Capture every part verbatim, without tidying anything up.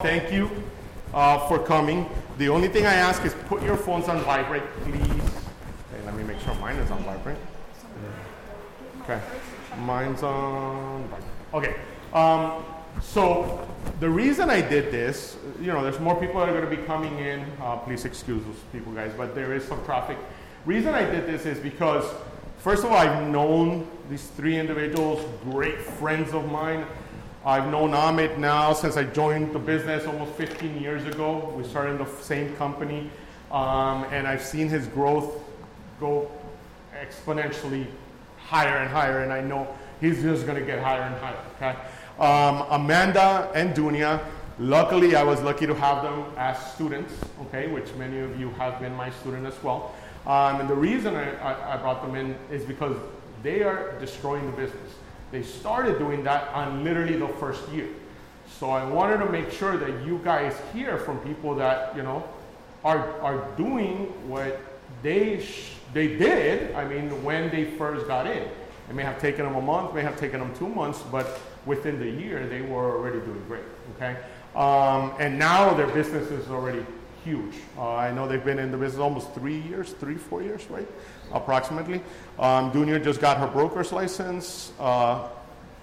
Thank you uh, for coming. The only thing I ask is put your phones on vibrate, please. Hey, let me make sure mine is on vibrate. Okay, mine's on vibrate. Okay, um, so the reason I did this, you know, there's more people that are going to be coming in. Uh, please excuse those people, guys, but there is some traffic. Reason I did this is because, first of all, I've known these three individuals, great friends of mine. I've known Amit now since I joined the business almost fifteen years ago. We started in the same company, um, and I've seen his growth go exponentially higher and higher, and I know he's just going to get higher and higher. Okay? Um, Amanda and Dunia, luckily I was lucky to have them as students, okay, which many of you have been my student as well. Um, and the reason I, I, I brought them in is because they are destroying the business. They started doing that on literally the first year. So I wanted to make sure that you guys hear from people that, you know, are are doing what they sh- they did, I mean, when they first got in. It may have taken them a month, may have taken them two months, but within the year, they were already doing great, okay? Um, and now their business is already huge. Uh, I know they've been in the business almost three years, three, four years, right? Approximately. Um, Dunia just got her broker's license. Uh,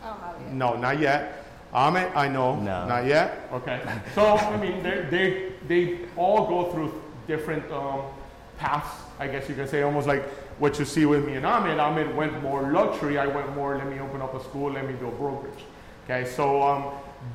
oh, no, not yet. Amit, I know, no. Not yet. Okay. So, I mean, they they all go through different um, paths, I guess you can say, almost like what you see with me and Amit. Amit went more luxury. I went more, let me open up a school, let me do a brokerage. Okay, so, um,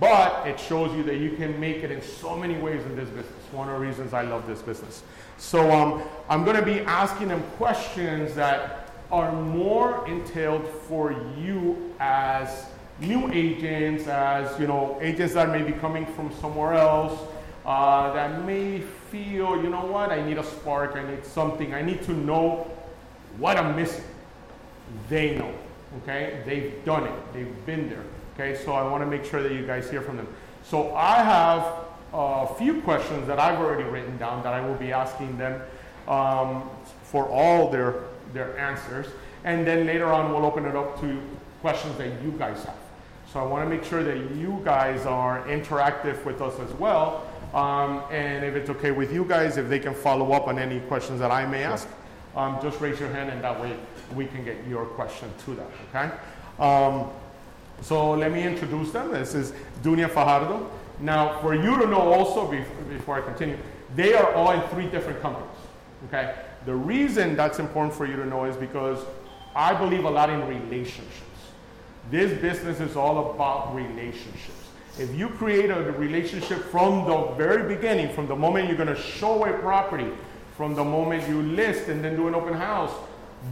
but it shows you that you can make it in so many ways in this business. One of the reasons I love this business. So um, I'm going to be asking them questions that are more entailed for you as new agents, as you know, agents that may be coming from somewhere else, uh, that may feel, you know what, I need a spark, I need something, I need to know what I'm missing. They know, okay? They've done it. They've been there, okay? So I want to make sure that you guys hear from them. So I have a uh, few questions that I've already written down that I will be asking them um, for all their their answers, and then later on we'll open it up to questions that you guys have. So I want to make sure that you guys are interactive with us as well, um, and if it's okay with you guys, if they can follow up on any questions that I may ask, um, just raise your hand and that way we can get your question to them, okay? Um, so let me introduce them. This is Dunia Fajardo. Now, for you to know also, before I continue, they are all in three different companies, okay? The reason that's important for you to know is because I believe a lot in relationships. This business is all about relationships. If you create a relationship from the very beginning, from the moment you're gonna show a property, from the moment you list and then do an open house,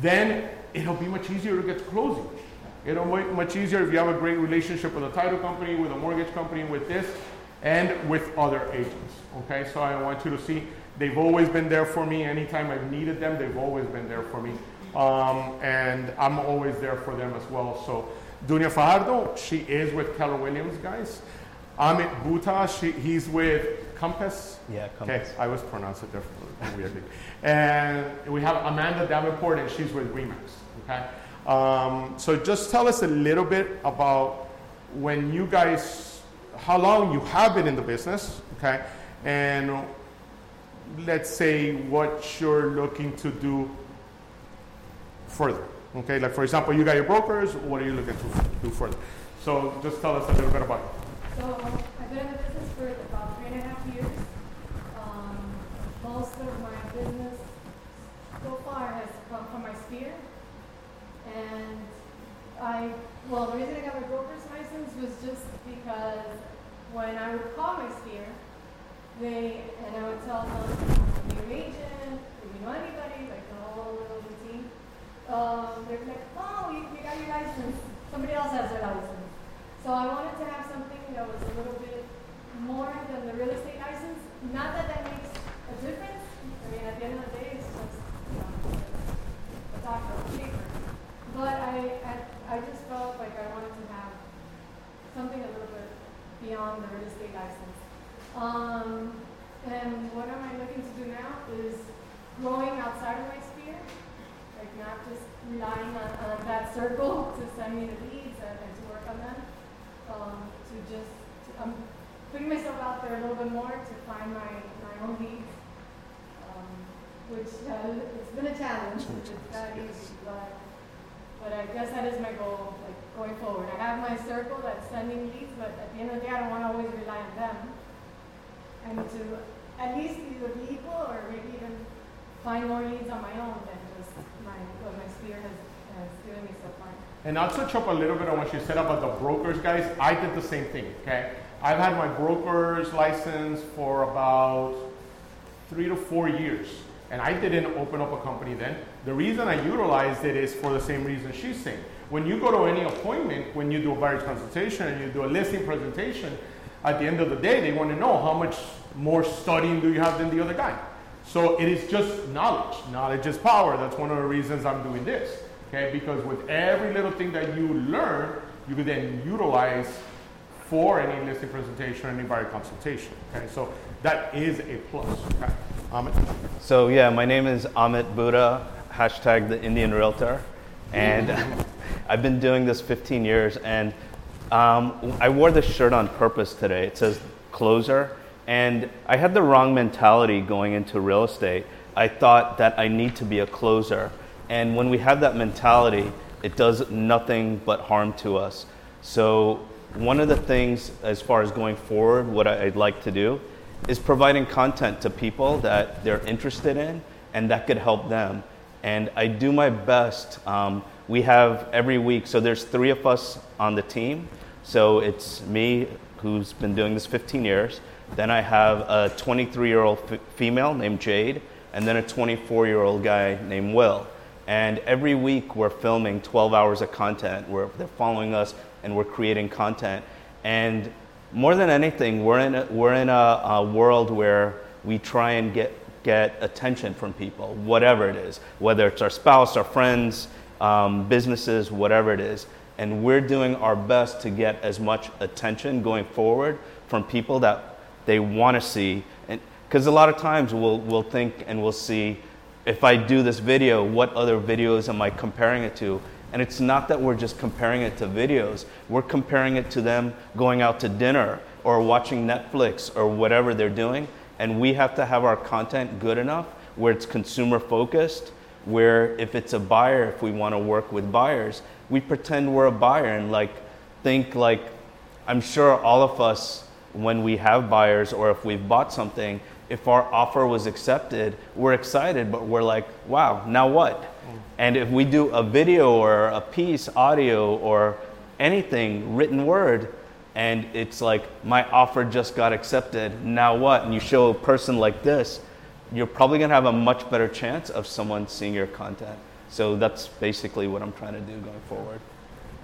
then it'll be much easier to get to closing. It'll be much easier if you have a great relationship with a title company, with a mortgage company, with this, and with other agents, okay? So I want you to see, they've always been there for me. Anytime I've needed them, they've always been there for me. Um, and I'm always there for them as well. So Dunia Fajardo, she is with Keller Williams, guys. Amit Bhuta, she, he's with Compass. Yeah, Compass. Okay, I was pronounced it differently, weirdly. And we have Amanda Davenport, and she's with Remax, okay? Um, so just tell us a little bit about when you guys, how long you have been in the business, okay? And let's say what you're looking to do further, okay? Like, for example, you got your brokers, what are you looking to do further? So just tell us a little bit about it. So I've been in the business for about three and a half years. Um, most of my business so far has come from my sphere. And I, well, the reason I got my broker's license was just because when I would call my sphere, they, and I would tell them, new agent, if you know anybody, like the whole little routine, um, they're like, oh, you, you got your license. Somebody else has their license. So I wanted to have something that was a little bit more than the real estate license. Not that that makes a difference. I mean, at the end of the day, it's just, you know, a doctor or a paper. But I, I, I just felt like I wanted to have something a little bit beyond the real estate license. Um, and what am I looking to do now is growing outside of my sphere, like not just relying on, on that circle to send me the leads and, and to work on them. Um, to just, to, I'm putting myself out there a little bit more to find my, my own leads, um, which uh, it's been a challenge. It's not easy, yes. but, but I guess that is my goal, like going forward. I have my circle that's sending leads, but at the end of the day, I don't want to always rely on them. I need to at least either people or maybe even find more leads on my own than just my, what my sphere has, has given me so far. And I'll switch up a little bit on what you said about the brokers, guys. I did the same thing, okay? I've had my broker's license for about three to four years, and I didn't open up a company then. The reason I utilized it is for the same reason she's saying. When you go to any appointment, when you do a buyer's consultation and you do a listing presentation, at the end of the day, they want to know how much more studying do you have than the other guy. So it is just knowledge. Knowledge is power. That's one of the reasons I'm doing this, okay? Because with every little thing that you learn, you can then utilize for any listing presentation, any buyer consultation, okay? So that is a plus, okay? Amit? So yeah, my name is Amit Bhuta, hashtag the Indian Realtor. And I've been doing this fifteen years, and um, I wore this shirt on purpose today. It says closer. And I had the wrong mentality going into real estate. I thought that I need to be a closer. And when we have that mentality, it does nothing but harm to us. So one of the things as far as going forward, what I'd like to do is providing content to people that they're interested in and that could help them. And I do my best. Um, we have every week, so there's three of us on the team. So it's me, who's been doing this fifteen years. Then I have a twenty-three-year-old f- female named Jade, and then a twenty-four-year-old guy named Will. And every week we're filming twelve hours of content. We're, they're following us, and we're creating content. And more than anything, we're in a, we're in a, a world where we try and get, get attention from people, whatever it is, whether it's our spouse, our friends, um, businesses, whatever it is. And we're doing our best to get as much attention going forward from people that they want to see. And because a lot of times we'll we'll think and we'll see, if I do this video, what other videos am I comparing it to? And it's not that we're just comparing it to videos. We're comparing it to them going out to dinner or watching Netflix or whatever they're doing. And we have to have our content good enough where it's consumer focused, where if it's a buyer, if we want to work with buyers, we pretend we're a buyer and like think like, I'm sure all of us, when we have buyers or if we've bought something, if our offer was accepted, we're excited, but we're like, wow, now what? Mm. And if we do a video or a piece, audio or anything, written word, and it's like, my offer just got accepted, now what? And you show a person like this, you're probably gonna have a much better chance of someone seeing your content. So that's basically what I'm trying to do going forward.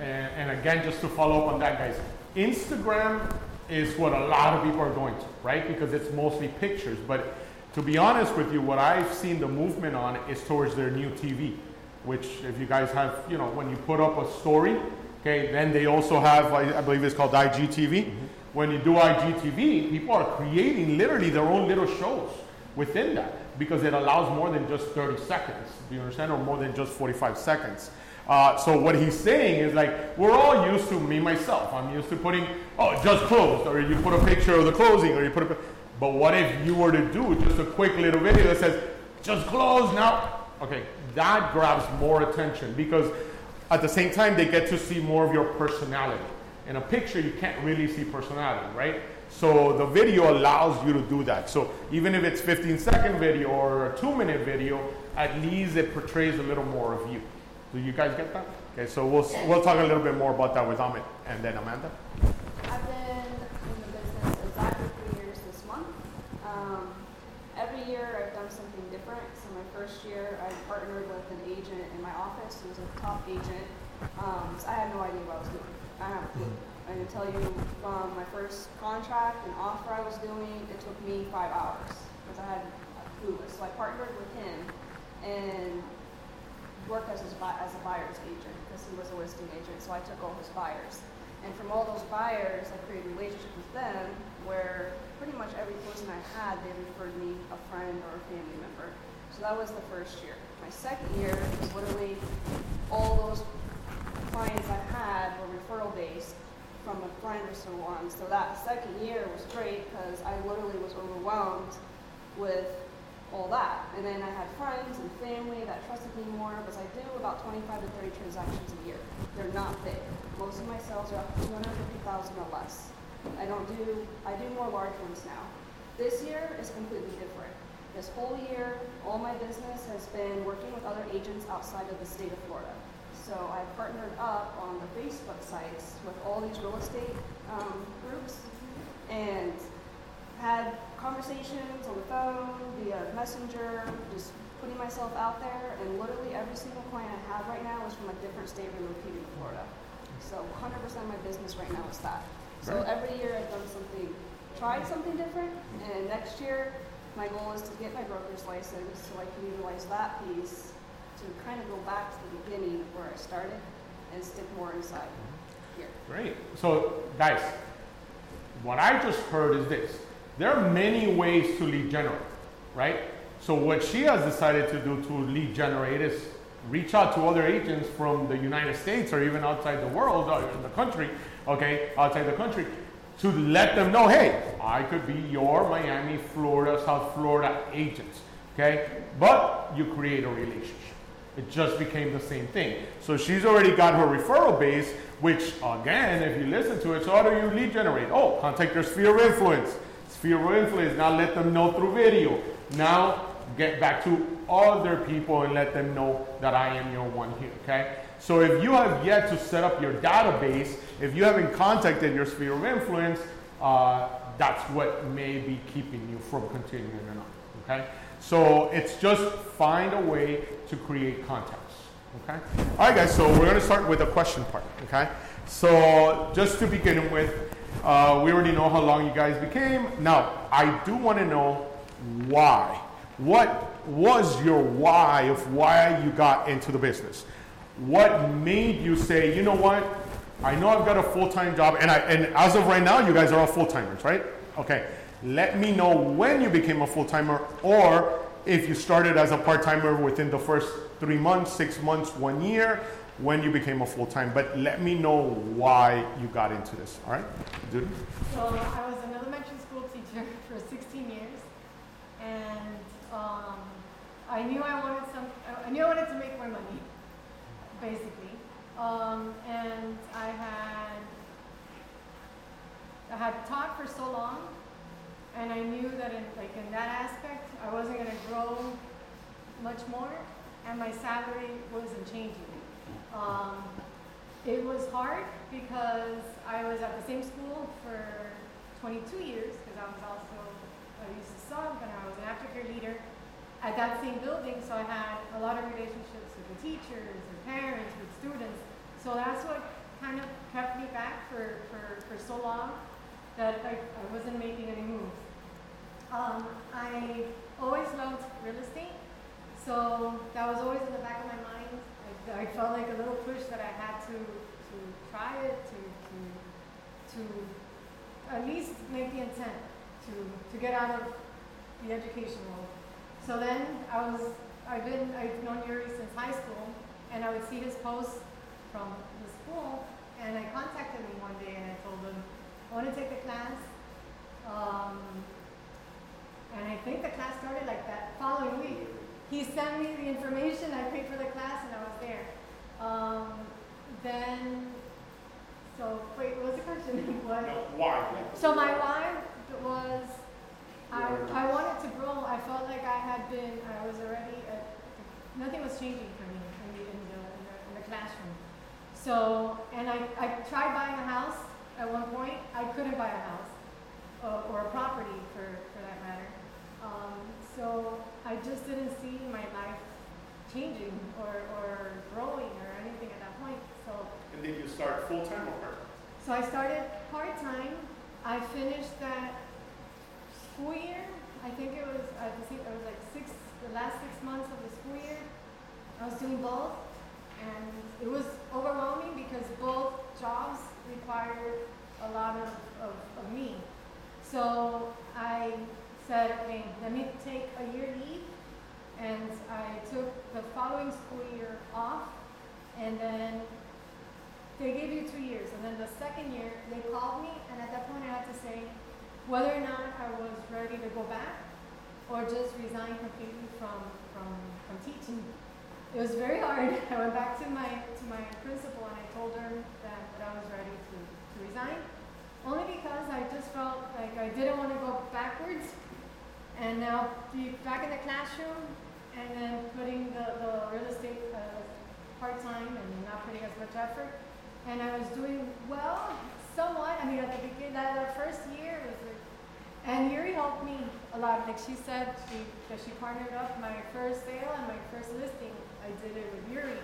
And, and again, just to follow up on that, guys, Instagram is what a lot of people are going to, right? Because it's mostly pictures. But to be honest with you, what I've seen the movement on is towards their new T V, which if you guys have, you know, when you put up a story, okay, then they also have, I, I believe it's called I G T V. Mm-hmm. When you do I G T V, people are creating literally their own little shows within that because it allows more than just thirty seconds, do you understand? Or more than just forty-five seconds. Uh, so what he's saying is like, we're all used to me, myself. I'm used to putting, oh, just closed, or you put a picture of the closing, or you put a, but what if you were to do just a quick little video that says, just closed now? Okay, that grabs more attention because at the same time, they get to see more of your personality. In a picture, you can't really see personality, right? So the video allows you to do that. So even if it's fifteen second video or a two minute video, at least it portrays a little more of you. Do you guys get that? Okay, so we'll we'll talk a little bit more about that with Amit and then Amanda. I've been in the business exactly three years this month. Um, every year I've done something different. So my first year I partnered with an agent in my office who was a top agent. Um, so I had no idea what I was doing. I have a clue. I can tell you from my first contract and offer I was doing, it took me five hours because I had a clue. So I partnered with him and worked as, his, as a buyer's agent because he was a listing agent, so I took all his buyers. And from all those buyers, I created relationships with them where pretty much every person I had, they referred me a friend or a family member. So that was the first year. My second year was literally all those clients I had were referral based from a friend or so on. So that second year was great because I literally was overwhelmed with all that. And then I had friends and family that trusted me more because I do about twenty-five to thirty transactions a year. They're not big. Most of my sales are up to two hundred fifty thousand or less. I don't do, I do more large ones now. This year is completely different. This whole year, all my business has been working with other agents outside of the state of Florida. So I partnered up on the Facebook sites with all these real estate um, groups and had conversations on the phone, via messenger, just putting myself out there, and literally every single client I have right now is from a different state relocated to Florida. So one hundred percent of my business right now is that. So every year I've done something, tried something different, and next year my goal is to get my broker's license so I can utilize that piece to kind of go back to the beginning of where I started and stick more inside here. Great. So guys, what I just heard is this. There are many ways to lead generate, right? So what she has decided to do to lead generate is reach out to other agents from the United States or even outside the world, or in the country, okay, outside the country, to let them know, hey, I could be your Miami, Florida, South Florida agent, okay? But you create a relationship. It just became the same thing. So she's already got her referral base, which again, if you listen to it, so how do you lead generate? Oh, contact your sphere of influence. Sphere of influence, now let them know through video. Now get back to other people and let them know that I am your one here, okay? So if you have yet to set up your database, if you haven't contacted your sphere of influence, uh, that's what may be keeping you from continuing or not, okay? So it's just find a way to create contacts, okay? All right, guys, so we're gonna start with the question part, okay? So just to begin with, uh, we already know how long you guys became. Now, I do wanna know why. What was your why of why you got into the business? What made you say, you know what? I know I've got a full-time job, and I and as of right now, you guys are all full-timers, right? Okay, let me know when you became a full-timer, or if you started as a part-timer within the first three months, six months, one year, when you became a full-time, but let me know why you got into this, all right? Dude? So I was an elementary school teacher for sixteen years, and um, I knew I wanted some, I knew I wanted to make more money, basically. Um, and I had I had taught for so long, and I knew that in like in that aspect I wasn't going to grow much more, and my salary wasn't changing. Um, it was hard because I was at the same school for twenty-two years because I was also I used to sub and I was an aftercare leader at that same building, so I had a lot of relationships with the teachers, with parents, with students. So that's what kind of kept me back for, for, for so long that I, I wasn't making any moves. Um, I always loved real estate, so that was always in the back of my mind. I, I felt like a little push that I had to, to try it, to, to, to at least make the intent to, to get out of the education world. So then I was, I've been, I've known Yuri since high school, and I would see his posts from the school, and I contacted him one day and I told him, I want to take the class. Um, and I think the class started like that following week. He sent me the information, I paid for the class, and I was there. Um, then, so wait, what was the question? What? No, why? So my why was, I, I wanted to grow. I felt like I had been, I was already, at, nothing was changing for me in the, in the, in the, in the classroom. So, and I, I tried buying a house at one point. I couldn't buy a house uh, or a property for, for that matter. Um, so I just didn't see my life changing or, or growing or anything at that point. So. And did you start full-time or part-time? So I started part-time. I finished that school year, I think it was, I think it was like six, the last six months of the school year, I was doing both, and it was overwhelming because both jobs required a lot of, of, of me. So I said, okay, let me take a year leave, and I took the following school year off, and then They gave you two years, and then the second year, they called me, and at that point, I had to say whether or not I was ready to go back or just resign completely from, from, from teaching. It was very hard. I went back to my to my principal, and I told her that, that I was ready to, to resign, only because I just felt like I didn't want to go backwards and now be back in the classroom and then putting the, the real estate uh, part-time and not putting as much effort. And I was doing well, somewhat. I mean, at the beginning, that, that first year, it was like, and Yuri helped me a lot. Like she said, she, that she partnered up my first sale and my first listing. I did it with Yuri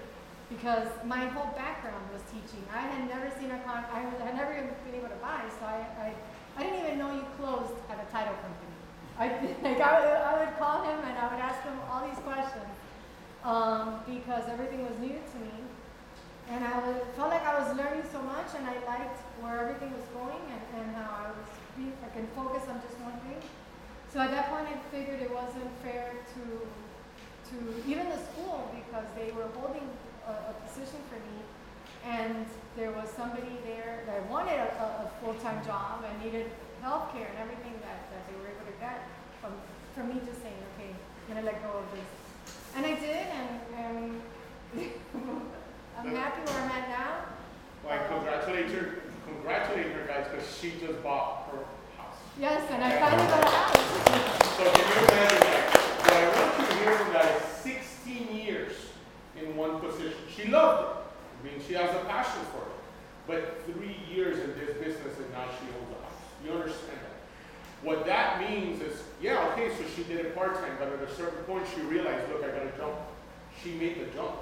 because my whole background was teaching. I had never seen a con, I had never even been able to buy, so I, I, I didn't even know you closed at a title company. I, like I, would, I would call him and I would ask him all these questions um, because everything was new to me. And I was, felt like I was learning so much, and I liked where everything was going and, and how I was being, I can focus on just one thing. So at that point, I figured it wasn't fair to to even the school, because they were holding a, a position for me, and there was somebody there that wanted a, a full-time job and needed health care and everything that, that they were able to get from, from me just saying, okay, I'm gonna let go of this. And I did, and. and I'm happy where I'm at now. Well, I congratulate her, congratulate her guys, because she just bought her house. Yes, and I finally got a house. So can you imagine that? So I worked here for like sixteen years in one position. She loved it. I mean, she has a passion for it. But three years in this business, and now she owns a house. You understand that? What that means is, yeah, okay, so she did it part-time, but at a certain point, she realized, look, I got to jump. She made the jump.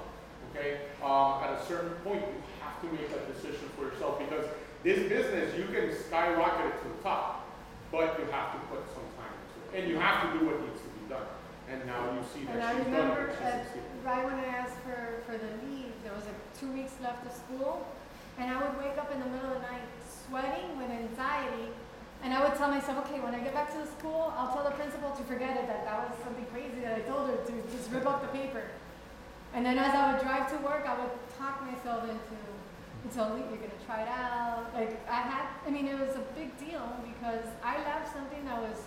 Okay, um, at a certain point, you have to make that decision for yourself, because this business, you can skyrocket it to the top, but you have to put some time into it, and you have to do what needs to be done. And now you see that. And I remember that right when I asked for, for the leave, there was like two weeks left of school, and I would wake up in the middle of the night sweating with anxiety, and I would tell myself, okay, when I get back to the school, I'll tell the principal to forget it, that that was something crazy that I told her, to just rip up the paper. And then as I would drive to work, I would talk myself into, until you're going to try it out. Like I had, I mean, it was a big deal because I left something that was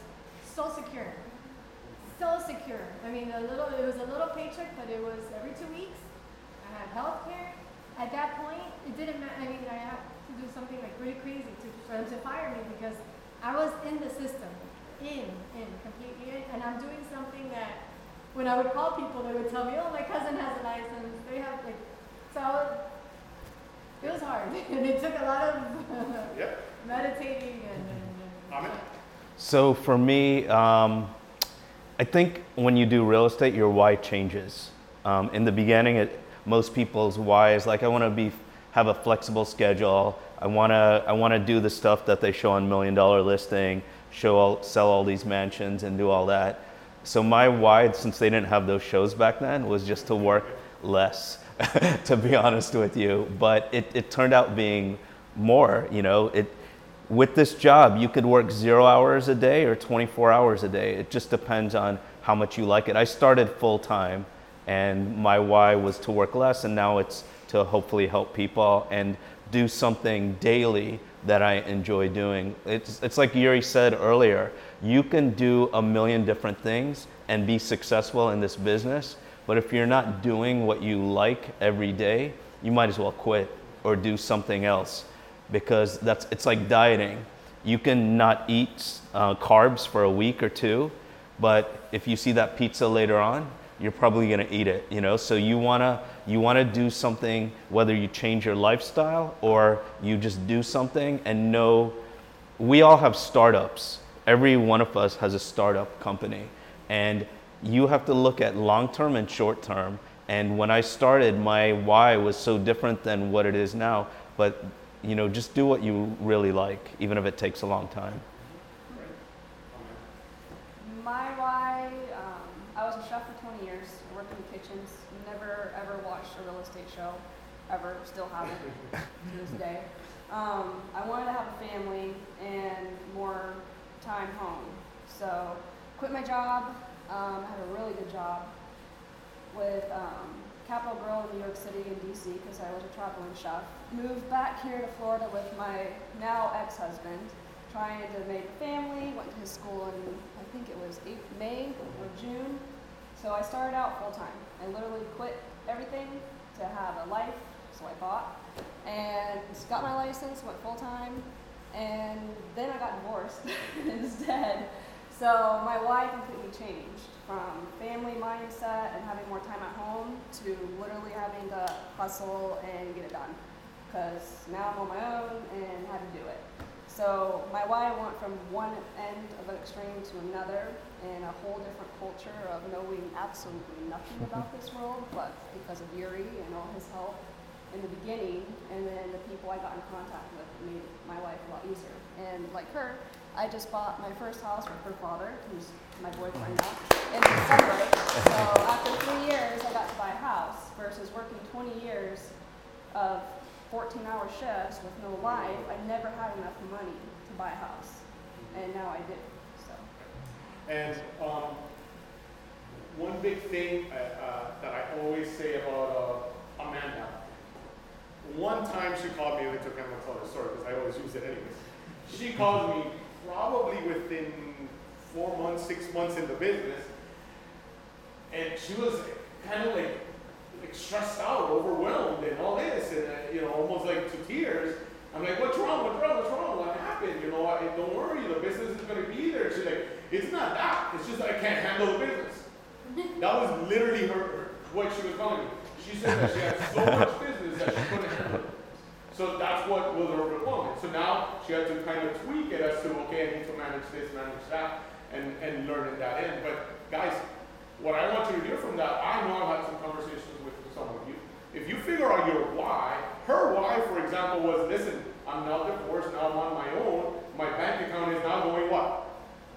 so secure, so secure. I mean, a little, it was a little paycheck, but it was every two weeks. I had health care. At that point, it didn't matter. I mean, I had to do something like really crazy to, for them to fire me, because I was in the system, in, in, completely in. And I'm doing something that, when I would call people, they would tell me, oh, my cousin has a license, they have, like, so it was hard. And it took a lot of yep. meditating and, and, and. So for me, um, I think when you do real estate, your why changes. Um, in the beginning, it, most people's why is like, I want to be have a flexible schedule. I want to I want to do the stuff that they show on Million Dollar Listing, show all, sell all these mansions and do all that. So my why, since they didn't have those shows back then, was just to work less, to be honest with you. But it, it turned out being more, you know. It with this job, you could work zero hours a day or twenty-four hours a day. It just depends on how much you like it. I started full-time, and my why was to work less, and now it's to hopefully help people and do something daily that I enjoy doing. It's, it's like Yuri said earlier, you can do a million different things and be successful in this business, but if you're not doing what you like every day, you might as well quit or do something else, because that's it's like dieting. You can not eat uh, carbs for a week or two, but if you see that pizza later on, you're probably gonna eat it, you know? So you wanna you wanna do something, whether you change your lifestyle or you just do something and know, we all have startups. Every one of us has a startup company, and you have to look at long-term and short-term. And when I started, my why was so different than what it is now, but you know, just do what you really like, even if it takes a long time. My why, um, I was a chef for twenty years, worked in the kitchens, never ever watched a real estate show, ever, still haven't to this day. Um, I wanted to have a family and more time home. So quit my job, um, had a really good job with um, Capital Girl in New York City and D C because I was a traveling chef. Moved back here to Florida with my now ex-husband, trying to make a family, went to his school in, I think it was May or June. So I started out full-time. I literally quit everything to have a life, so I thought, and got my license, went full-time, and then I got divorced instead. So my life completely changed from family mindset and having more time at home to literally having to hustle and get it done, because now I'm on my own and how to do it. So my why I want from one end of an extreme to another in a whole different culture of knowing absolutely nothing about this world, but because of Yuri and all his help in the beginning, and then the people I got in contact with made my life a lot easier. And like her, I just bought my first house with her father, who's my boyfriend now, in December. So after three years, I got to buy a house versus working twenty years of fourteen-hour shifts with no life. I never had enough money to buy a house, and now I do. So. And um, one big thing uh, uh, that I always say about uh, Amanda. One time she called me, which okay, I'm gonna tell her story because I always use it anyways. She called me probably within four months, six months in the business, and she was kind of like. Like stressed out, overwhelmed, and all this, and uh, you know, almost like to tears. I'm like, what's wrong? What's wrong? What's wrong? What happened? You know, I, don't worry, the business is gonna be there. She's like, it's not that. It's just I can't handle the business. That was literally her, her what she was telling me. She said that she had so much business that she couldn't handle it. So that's what was her requirement. So now she had to kind of tweak it as to okay, I need to manage this, manage that, and and learn in that end. But guys, what I want you to hear from that, I know I've had some conversations. Some of you, if you figure out your why, her why, for example, was listen, I'm now divorced, now I'm on my own, my bank account is now going what?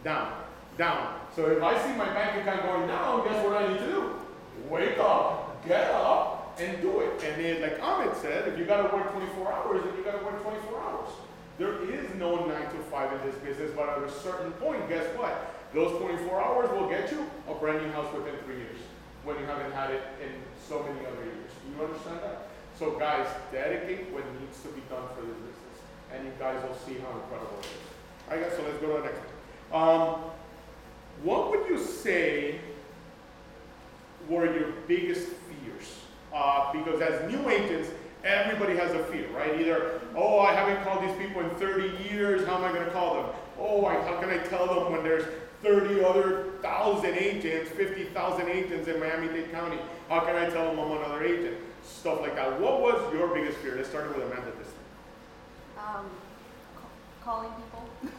Down, down. So if I see my bank account going down, guess what I need to do? Wake up, get up, and do it. And then, like Amit said, if you gotta work twenty-four hours, then you gotta work twenty-four hours. There is no nine to five in this business, but at a certain point, guess what? Those twenty-four hours will get you a brand new house within three years when you haven't had it in so many other years. Do you understand that? So guys, dedicate what needs to be done for this business, and you guys will see how incredible it is. All right, guys, so let's go to the next one. Um, what would you say were your biggest fears? Uh, because as new agents, everybody has a fear, right? Either, oh, I haven't called these people in thirty years, how am I gonna call them? Oh, I, how can I tell them when there's thirty other thousand agents, fifty thousand agents in Miami-Dade County. How can I tell them I'm another agent? Stuff like that. What was your biggest fear? Let's start with Amanda this time. Um, c- calling people.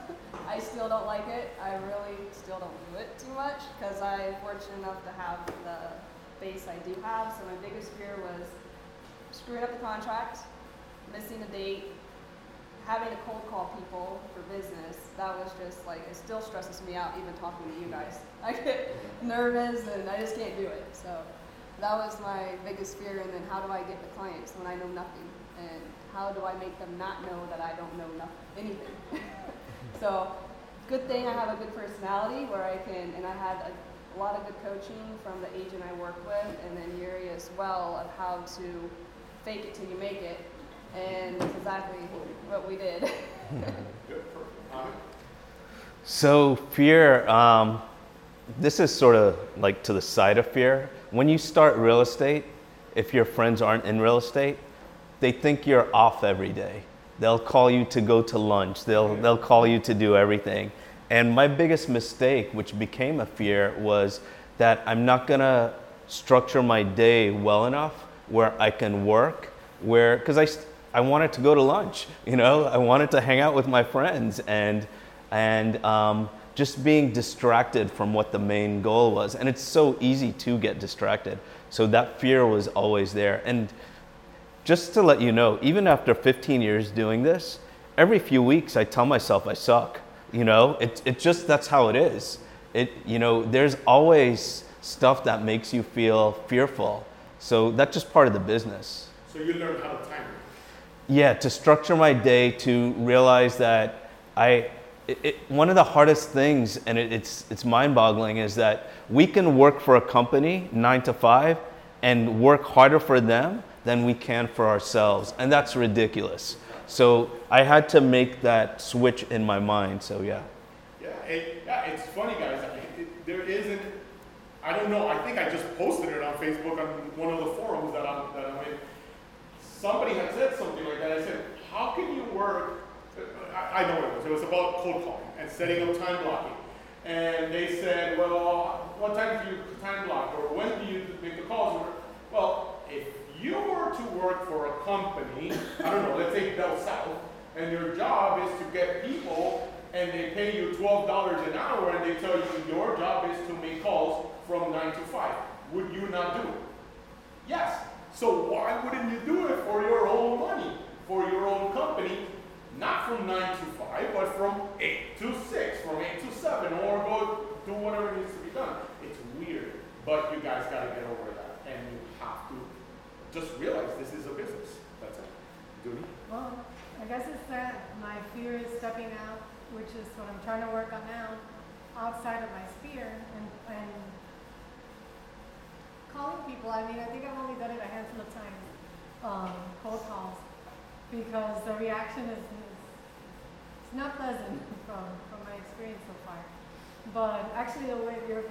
I still don't like it. I really still don't do it too much because I'm fortunate enough to have the base I do have. So my biggest fear was screwing up the contract, missing a date, having to cold call people for business. That was just like, it still stresses me out even talking to you guys. I get nervous and I just can't do it. So that was my biggest fear. And then how do I get the clients when I know nothing? And how do I make them not know that I don't know nothing, anything? So good thing I have a good personality where I can, and I had a, a lot of good coaching from the agent I work with and then Yuri as well of how to fake it till you make it. And that's exactly what we did. So fear, um, this is sort of like to the side of fear. When you start real estate, if your friends aren't in real estate, they think you're off every day. They'll call you to go to lunch. They'll yeah. they'll call you to do everything. And my biggest mistake, which became a fear, was that I'm not gonna structure my day well enough where I can work, where, because I st- I wanted to go to lunch, you know, I wanted to hang out with my friends and and um, just being distracted from what the main goal was. And it's so easy to get distracted. So that fear was always there. And just to let you know, even after fifteen years doing this, every few weeks I tell myself I suck, you know, it, it just, that's how it is. It, you know, there's always stuff that makes you feel fearful. So that's just part of the business. So you learned how to time it. Yeah, to structure my day, to realize that I, it, it, one of the hardest things, and it, it's it's mind-boggling, is that we can work for a company nine to five, and work harder for them than we can for ourselves. And that's ridiculous. So I had to make that switch in my mind. So yeah. Yeah, it, yeah it's funny, guys. It, it, there isn't, I don't know, I think I just posted it on Facebook on one of the forums that I'm, that I'm in. Somebody had said something like that. I said, how can you work? I, I know what it was. It was about cold calling and setting up time blocking. And they said, well, what time do you time block, or when do you make the calls? Or, well, if you were to work for a company, I don't know, let's say Bell South, and your job is to get people, and they pay you twelve dollars an hour, and they tell you your job is to make calls from nine to five, would you not do it? Yes. So why wouldn't you do it for your own money, for your own company? Not from nine to five, but from eight to six, from eight to seven, or go do whatever needs to be done. It's weird, but you guys got to get over that, and you have to just realize this is a business. That's it. Duty? Well, I guess it's that my fear is stepping out, which is what I'm trying to work on now, outside of my sphere, and, and calling people. I mean, I think I've only done it a handful of times, um, cold calls, because the reaction is, it's not pleasant from, from my experience so far. But actually, the way you're,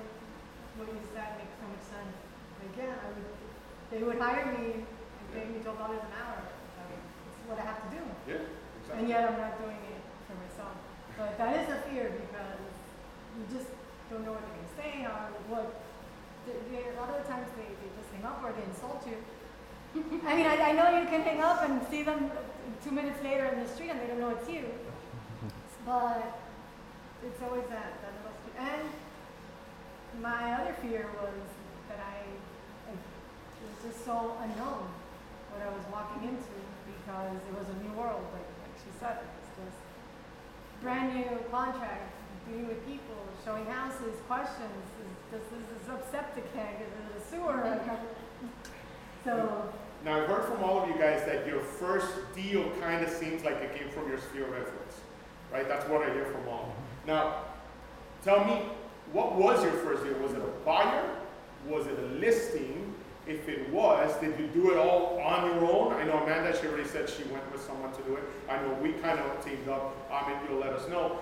what you said makes so much sense. Again, I would, they would hire me and pay me twelve dollars an hour. I mean, it's what I have to do. Yeah, exactly. And yet I'm not doing it for myself. But that is a fear, because you just don't know what they're going to say, or what. They, they, a lot of the times they, they just hang up, or they insult you. I mean, I, I know you can hang up and see them two minutes later in the street and they don't know it's you. But it's always that. that little st- and my other fear was that I, it was just so unknown what I was walking into, because it was a new world, like, like she said. It was just brand new contracts, dealing with people, showing houses, questions. Is, does this is a septic tank? Is it a sewer? So. Now, I've heard from all of you guys that your first deal kind of seems like it came from your sphere of influence, right? That's what I hear from all. Now, tell me, what was your first deal? Was it a buyer? Was it a listing? If it was, did you do it all on your own? I know Amanda, she already said she went with someone to do it. I know we kind of teamed up. I mean, you'll let us know.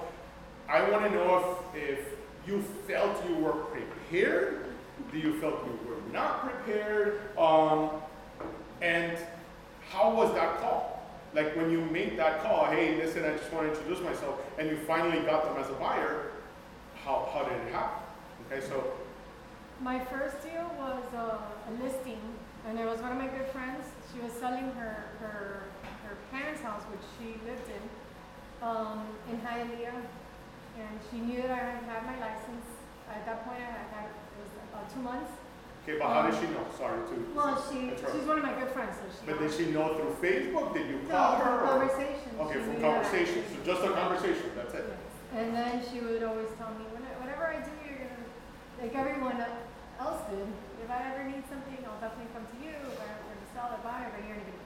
I want to know if, if you felt you were prepared. Do you felt you were not prepared? Um, and how was that call? Like, when you made that call, hey, listen, I just want to introduce myself, and you finally got them as a buyer, how, how did it happen? Okay, so. My first deal was uh, a listing, and it was one of my good friends. She was selling her, her, her parents' house, which she lived in, um, in Hialeah, and she knew that I had my license. At that point, I had, I had Uh, two months. Okay, but um, how did she know? Sorry, too. Well, she she's one of my good friends. So she but knows. Did she know through Facebook? Did you call no, her? From conversations. Okay, from conversations. So just a conversation. That's it. And then she would always tell me, whatever I do, you're gonna, like everyone else did. If I ever need something, I'll definitely come to you. If I ever to sell it, buy it, or anything.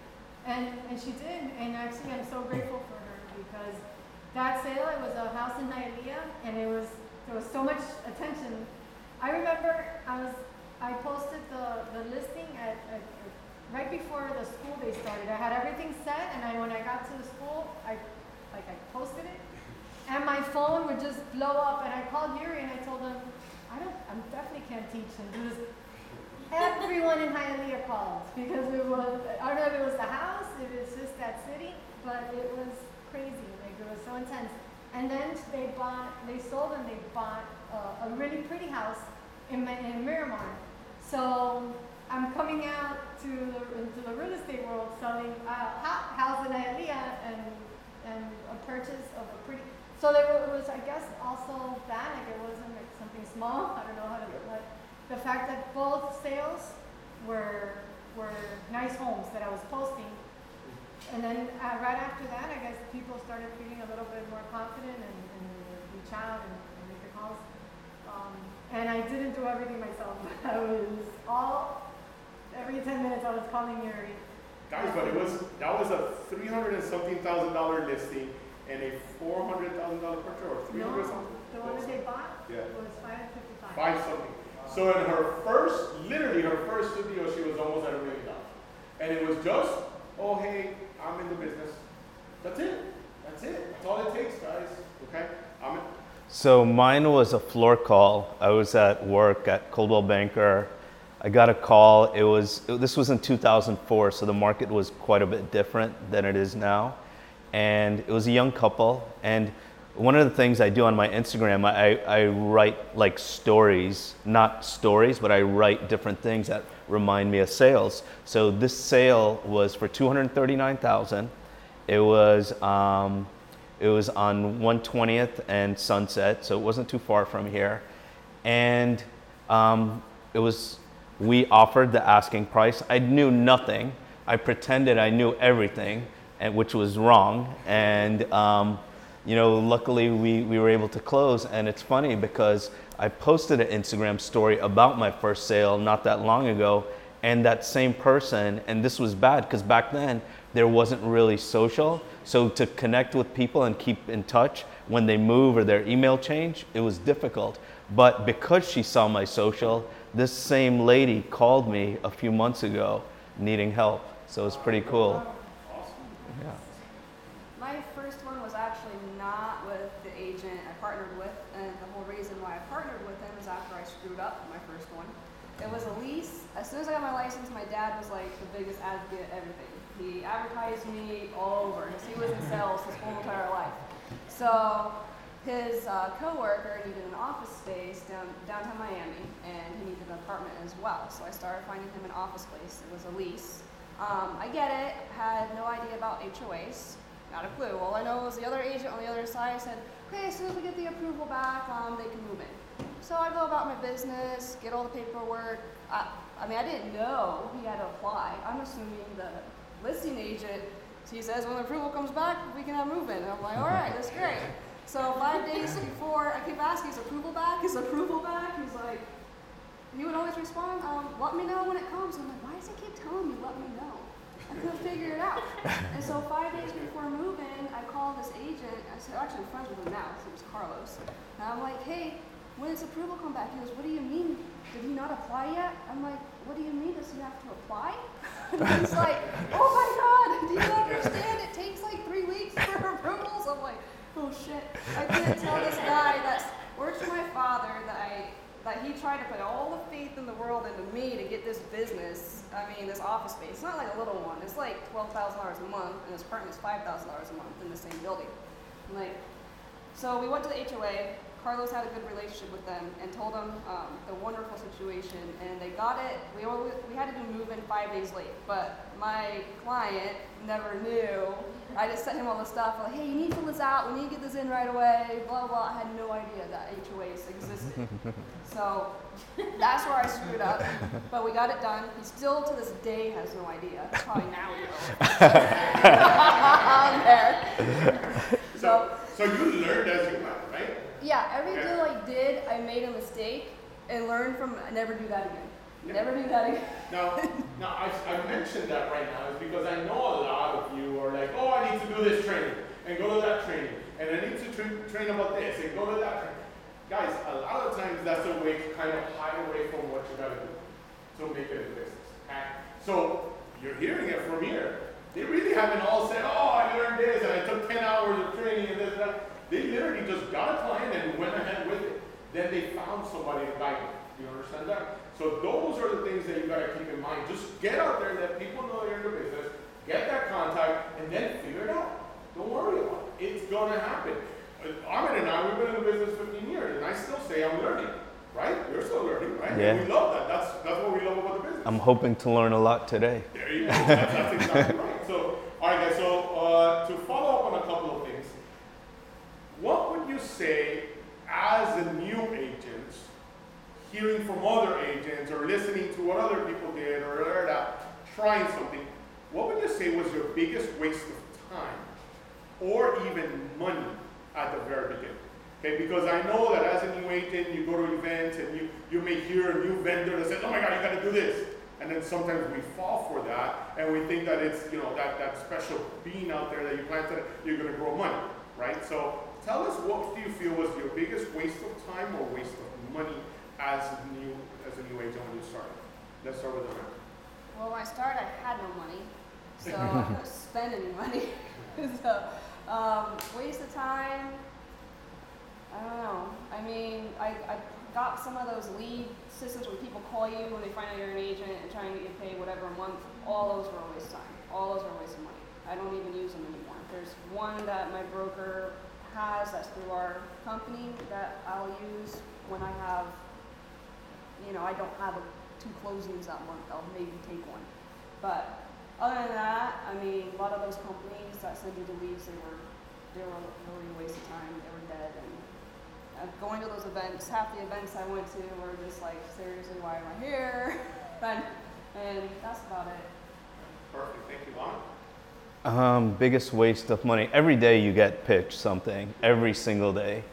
And and she did. And actually, I'm so grateful for her, because that sale, it was a house in Hialeah, and it was there was so much attention. I remember I was I posted the, the listing at, at right before the school day started. I had everything set, and I when I got to the school, I like I posted it, and my phone would just blow up. And I called Yuri and I told him, I don't, I definitely can't teach and do this. Everyone in Hialeah called, because it was, I don't know if it was the house, if it was just that city, but it was crazy. Like, it was so intense. And then they bought, they sold, and they bought uh, a really pretty house in, my, in Miramar. So I'm coming out to the, into the real estate world, selling a house in Hialeah and and a purchase of a pretty. So there was, I guess, also that, like, it wasn't like something small. I don't know how to. But the fact that both sales were were nice homes that I was posting. And then uh, right after that, I guess people started feeling a little bit more confident and, and reach out and, and make the calls. Um, and I didn't do everything myself. I was all, every ten minutes I was calling Yuri. Guys, but it was, that was a three hundred and something thousand dollar listing and a four hundred thousand dollar purchase, or three hundred no, something? The one that they bought Yeah. It was five fifty-five. Five something. Wow. So in her first, literally her first studio, she was almost at a million dollars. And it was just, oh hey, I'm in the business. That's it. That's it. That's all it takes, guys. Okay? I'm in. So mine was a floor call. I was at work at Coldwell Banker. I got a call. It was it, this was in two thousand four, so the market was quite a bit different than it is now. And it was a young couple. And one of the things I do on my Instagram, I, I write like stories, not stories, but I write different things that remind me of sales. So this sale was for two hundred thirty-nine thousand dollars. It was um, it was on one twentieth and Sunset, so it wasn't too far from here. And um, it was. We offered the asking price. I knew nothing. I pretended I knew everything, and which was wrong. And um, you know, luckily we, we were able to close. And it's funny because I posted an Instagram story about my first sale not that long ago, and that same person, and this was bad because back then there wasn't really social. So to connect with people and keep in touch when they move or their email change, it was difficult. But because she saw my social, this same lady called me a few months ago needing help. So it's pretty cool. Awesome. Yeah. My first one was actually not with the agent I partnered with, and the whole reason why I partnered with him is after I screwed up my first one. It was a lease. As soon as I got my license, my dad was like the biggest advocate of everything. He advertised me all over because he was in sales his whole entire life. So his uh, co-worker needed an office space down, downtown Miami, and he needed an apartment as well. So I started finding him an office place. It was a lease. Um, I get it. Had no idea about H O As. Not a clue. All I know was the other agent on the other side said, okay, as soon as we get the approval back, um, they can move in. So I go about my business, get all the paperwork. I, I mean, I didn't know he had to apply. I'm assuming the listing agent, he says, when the approval comes back, we can have move in. And I'm like, all right, that's great. So five days before, I keep asking, is approval back? Is approval back? He's like, he would always respond, um, let me know when it comes. I'm like, why does he keep telling me, let me know? I couldn't figure it out. And so five days before moving, I called this agent. I said, actually, I'm friends with him now. His name was Carlos. And I'm like, hey, when does approval come back? He goes, what do you mean? Did he not apply yet? I'm like, what do you mean? Does he have to apply? And he's like, oh my God, do you understand? It takes like three weeks for approvals. I'm like, oh shit, I can't tell this guy that works for my father that I that he tried to put all the faith in the world into me to get this business, I mean this office space. It's not like a little one, it's like twelve thousand dollars a month, and his apartment's five thousand dollars a month in the same building. Like, so we went to the H O A, Carlos had a good relationship with them, and told them um, the wonderful situation, and they got it. We only, we had to do move-in five days late, but my client never knew. I just sent him all the stuff, like, hey, you need to fill this out, we need to get this in right away, blah, blah. I had no idea that H O As existed. So that's where I screwed up, but we got it done. He still, to this day, has no idea. Probably now he knows. I'm there. So, so you learned as you went, right? Yeah, every okay. deal I did, I made a mistake and learned from it. Never do that again. Yeah. Never do that again. Now, now I, I mentioned that right now is because I know a lot of you are like, oh, I need to do this training and go to that training, and I need to tra- train about this and go to that training. Guys, a lot of times that's a way to kind of hide away from what you got to do to make it a business. Okay? So you're hearing it from here. They really haven't all said, oh, I learned this and I took ten hours of training and this and that. They literally just got a client and went ahead with it. Then they found somebody to guide them. You understand that? So those are the things that you gotta keep in mind. Just get out there, let people know you're in the business, get that contact, and then figure it out. Don't worry about it. It's gonna happen. Ahmed and I, we've been in the business fifteen years, and I still say I'm learning, right? You're still learning, right? Yeah. And we love that. That's that's what we love about the business. I'm hoping to learn a lot today. There you go. That's, that's exactly right. So, all right, guys. So uh, to follow up on a couple of things. What would you say as a new agent, hearing from other agents or listening to what other people did or heard about, trying something, what would you say was your biggest waste of time or even money at the very beginning? Okay, because I know that as a new agent, you go to events and you, you may hear a new vendor that says, oh my God, you gotta do this. And then sometimes we fall for that and we think that it's, you know, that, that special bean out there that you planted, you're gonna grow money, right? So Tell us, what do you feel was your biggest waste of time or waste of money as new as a new agent when you started? Let's start with Amanda. Well, when I started, I had no money, so I was spending money. So um, waste of time. I don't know. I mean, I, I got some of those lead systems where people call you when they find out you're an agent and trying to get you paid whatever a month. All those were a waste of time. All those were a waste of money. I don't even use them anymore. There's one that my broker has that's through our company that I'll use when I have, you know, I don't have a, two closings that month. I'll maybe take one. But other than that, I mean, a lot of those companies that send you the leads, they were, they were really a waste of time. They were dead. And going to those events, half the events I went to were just like, seriously, why am I here? and, and that's about it. Perfect. Thank you, Lana. Um, biggest waste of money. Every day you get pitched something, every single day.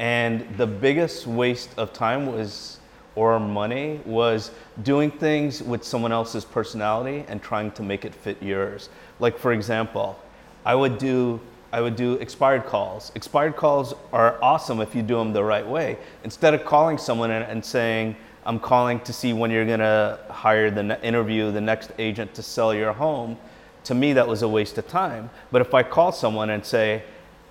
And the biggest waste of time was, or money, was doing things with someone else's personality and trying to make it fit yours. Like, for example, I would do I would do expired calls. Expired calls are awesome if you do them the right way. Instead of calling someone and, and saying, I'm calling to see when you're gonna hire the ne- interview the next agent to sell your home, to me that was a waste of time. But if I call someone and say,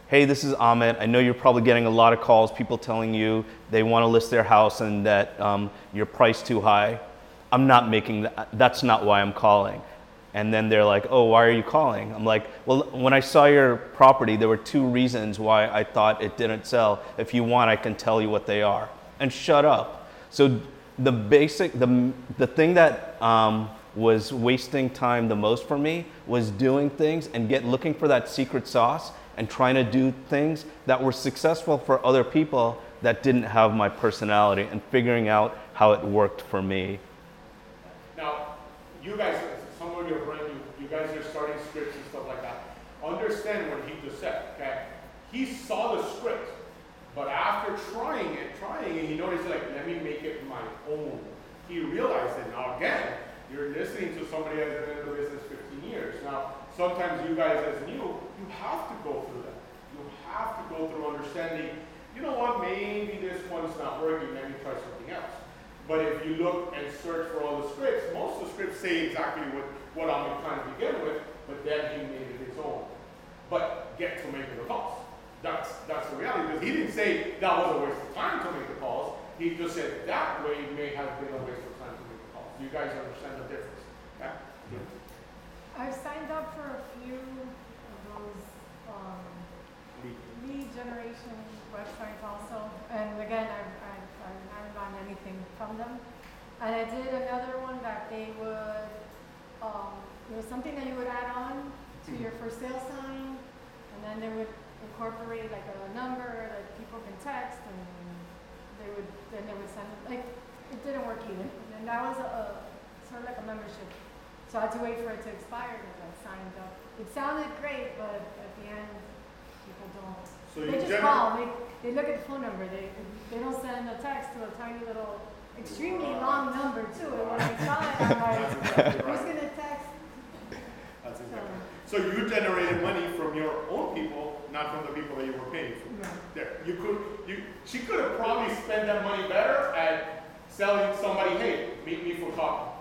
hey, this is Ahmed, I know you're probably getting a lot of calls, people telling you they wanna list their house and that um, your price too high. I'm not making that, that's not why I'm calling. And then they're like, oh, why are you calling? I'm like, well, when I saw your property, there were two reasons why I thought it didn't sell. If you want, I can tell you what they are. And shut up. So the basic, the the thing that um, was wasting time the most for me was doing things and get looking for that secret sauce and trying to do things that were successful for other people that didn't have my personality and figuring out how it worked for me. Now, you guys, you're brand new, you guys are starting scripts and stuff like that. Understand what he just said, okay? He saw the script, but after trying it, trying it, he noticed, like, let me make it my own. He realized it. Now, again, you're listening to somebody that's been in the business fifteen years. Now, sometimes you guys as new, you have to go through that. You have to go through understanding, you know what, maybe this one's not working, let me try something else. But if you look and search for all the scripts, most of the scripts say exactly what, what I'm trying to begin with, but then he made it his own. But get to make the calls. That's that's the reality, because he didn't say that was a waste of time to make the calls. He just said that way may have been a waste of time to make the calls. You guys understand the difference, okay? Yeah. I've signed up for a few of those um, lead. lead generation websites also, and again, I've, I've, I've never gotten anything from them. And I did another one that they would, Um, there was something that you would add on to your for sale sign, and then they would incorporate like a number that people can text, and they would then they would send it. Like, it didn't work either. And that was a, a sort of like a membership, so I had to wait for it to expire because I signed up. It sounded great, but at the end, people don't. So they just gener- call. They they look at the phone number. They they don't send a text to a tiny little. Extremely long number too, and when I saw it, I'm like, who's going to text? That's exactly. So you generated money from your own people, not from the people that you were paying for. No. There, you could, you, she could have probably spent that money better at selling somebody, hey, meet me for coffee,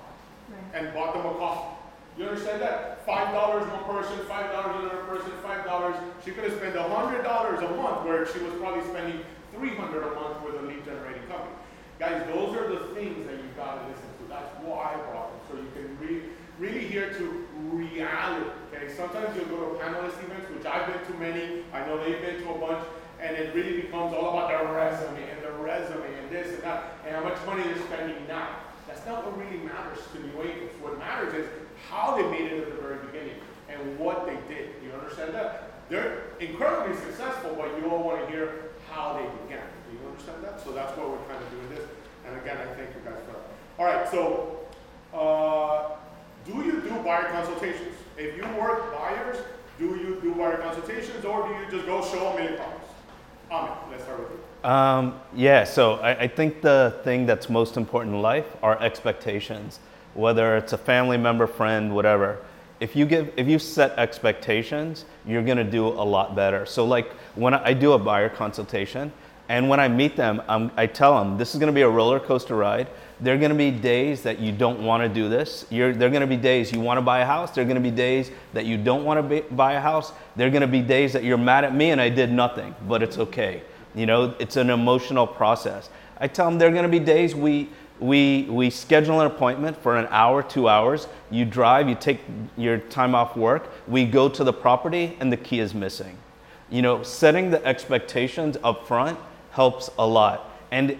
right, and bought them a coffee. You understand that? Five dollars one person, five dollars another person, five dollars. She could have spent a hundred dollars a month, where she was probably spending three hundred a month with a lead generating company. Guys, those are the things that you've got to listen to. That's why I brought them. So you can re- really hear to reality. Okay? Sometimes you'll go to panelist events, which I've been to many. I know they've been to a bunch. And it really becomes all about their resume and their resume and this and that. And how much money they're spending now. That's not what really matters to new agents. What matters is how they made it at the very beginning and what they did. You understand that? They're incredibly successful, but you all want to hear how they began. Do you understand that? So that's what we're kind of doing this. And again, I thank you guys for that. All right, so uh, do you do buyer consultations? If you work buyers, do you do buyer consultations, or do you just go show them million dollars? Amit, let's start with you. Um, yeah, so I, I think the thing that's most important in life are expectations, whether it's a family member, friend, whatever. if you give, if you set expectations, you're gonna do a lot better. So like when I do a buyer consultation, and when I meet them, I'm, I tell them this is gonna be a roller coaster ride. There are gonna be days that you don't wanna do this. You're, there are gonna be days you wanna buy a house. There are gonna be days that you don't wanna be, buy a house. There are gonna be days that you're mad at me and I did nothing, but it's okay. You know, it's an emotional process. I tell them there are gonna be days we, we, we schedule an appointment for an hour, two hours. You drive, you take your time off work. We go to the property and the key is missing. You know, setting the expectations up front helps a lot. And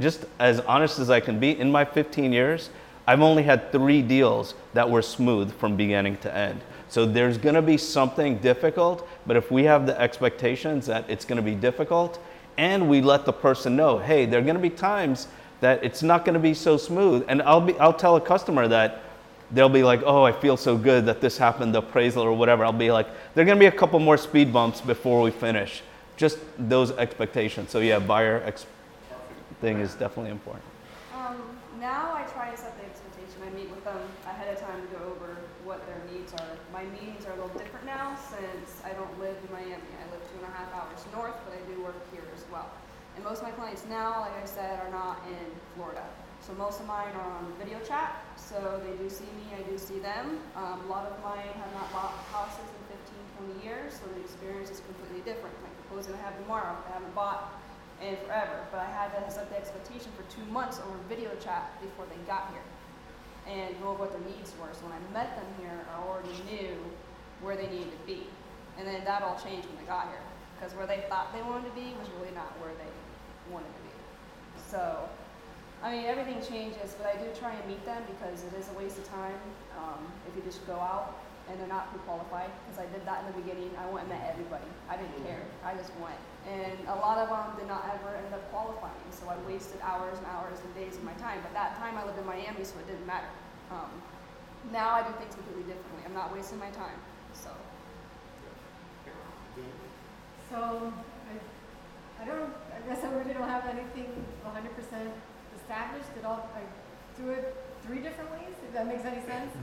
just as honest as I can be, in my fifteen years, I've only had three deals that were smooth from beginning to end. So there's gonna be something difficult, but if we have the expectations that it's gonna be difficult, and we let the person know, hey, there are gonna be times that it's not gonna be so smooth. And I'll be, I'll tell a customer that they'll be like, oh, I feel so good that this happened, the appraisal or whatever. I'll be like, there are gonna be a couple more speed bumps before we finish. Just those expectations. So yeah, buyer ex- thing is definitely important. Um, now I try to set the expectation. I meet with them ahead of time to go over what their needs are. My meetings are a little different now since I don't live in Miami. I live two and a half hours north, but I do work here as well. And most of my clients now, like I said, are not in Florida. So most of mine are on video chat. So they do see me, I do see them. Um, a lot of mine have not bought houses in fifteen, twenty years, so the experience is completely different. What was I gonna have tomorrow? I haven't bought in forever, but I had to set the expectation for two months over video chat before they got here and know what their needs were. So when I met them here, I already knew where they needed to be. And then that all changed when they got here because where they thought they wanted to be was really not where they wanted to be. So, I mean, everything changes, but I do try and meet them because it is a waste of time um, if you just go out and they're not pre-qualified, because I did that in the beginning. I went and met everybody. I didn't care. I just went. And a lot of them did not ever end up qualifying, so I wasted hours and hours and days of my time. But that time I lived in Miami, so it didn't matter. Um, now I do things completely differently. I'm not wasting my time, so. So I, I don't, I guess I really don't have anything one hundred percent established at all. I do it three different ways, if that makes any sense.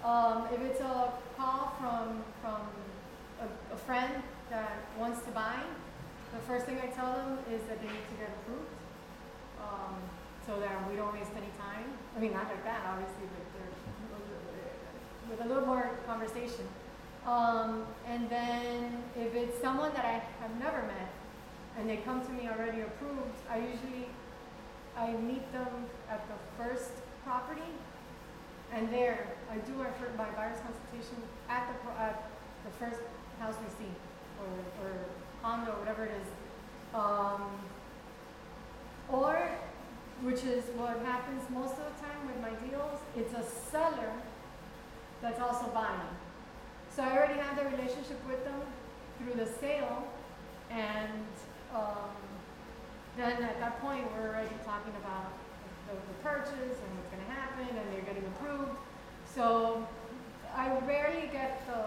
Um, if it's a call from from a, a friend that wants to buy, the first thing I tell them is that they need to get approved, um, so that we don't waste any time. I mean, not like that, obviously, but they're, with a little more conversation. Um, and then if it's someone that I have never met and they come to me already approved, I usually I meet them at the first property. And there, I do my, my buyer's consultation at the at the first house we see, or, or condo, or whatever it is. Um, or, which is what happens most of the time with my deals, it's a seller that's also buying. So I already have the relationship with them through the sale, and um, then at that point, we're already talking about the purchase and what's going to happen, and they're getting approved. So I rarely get the,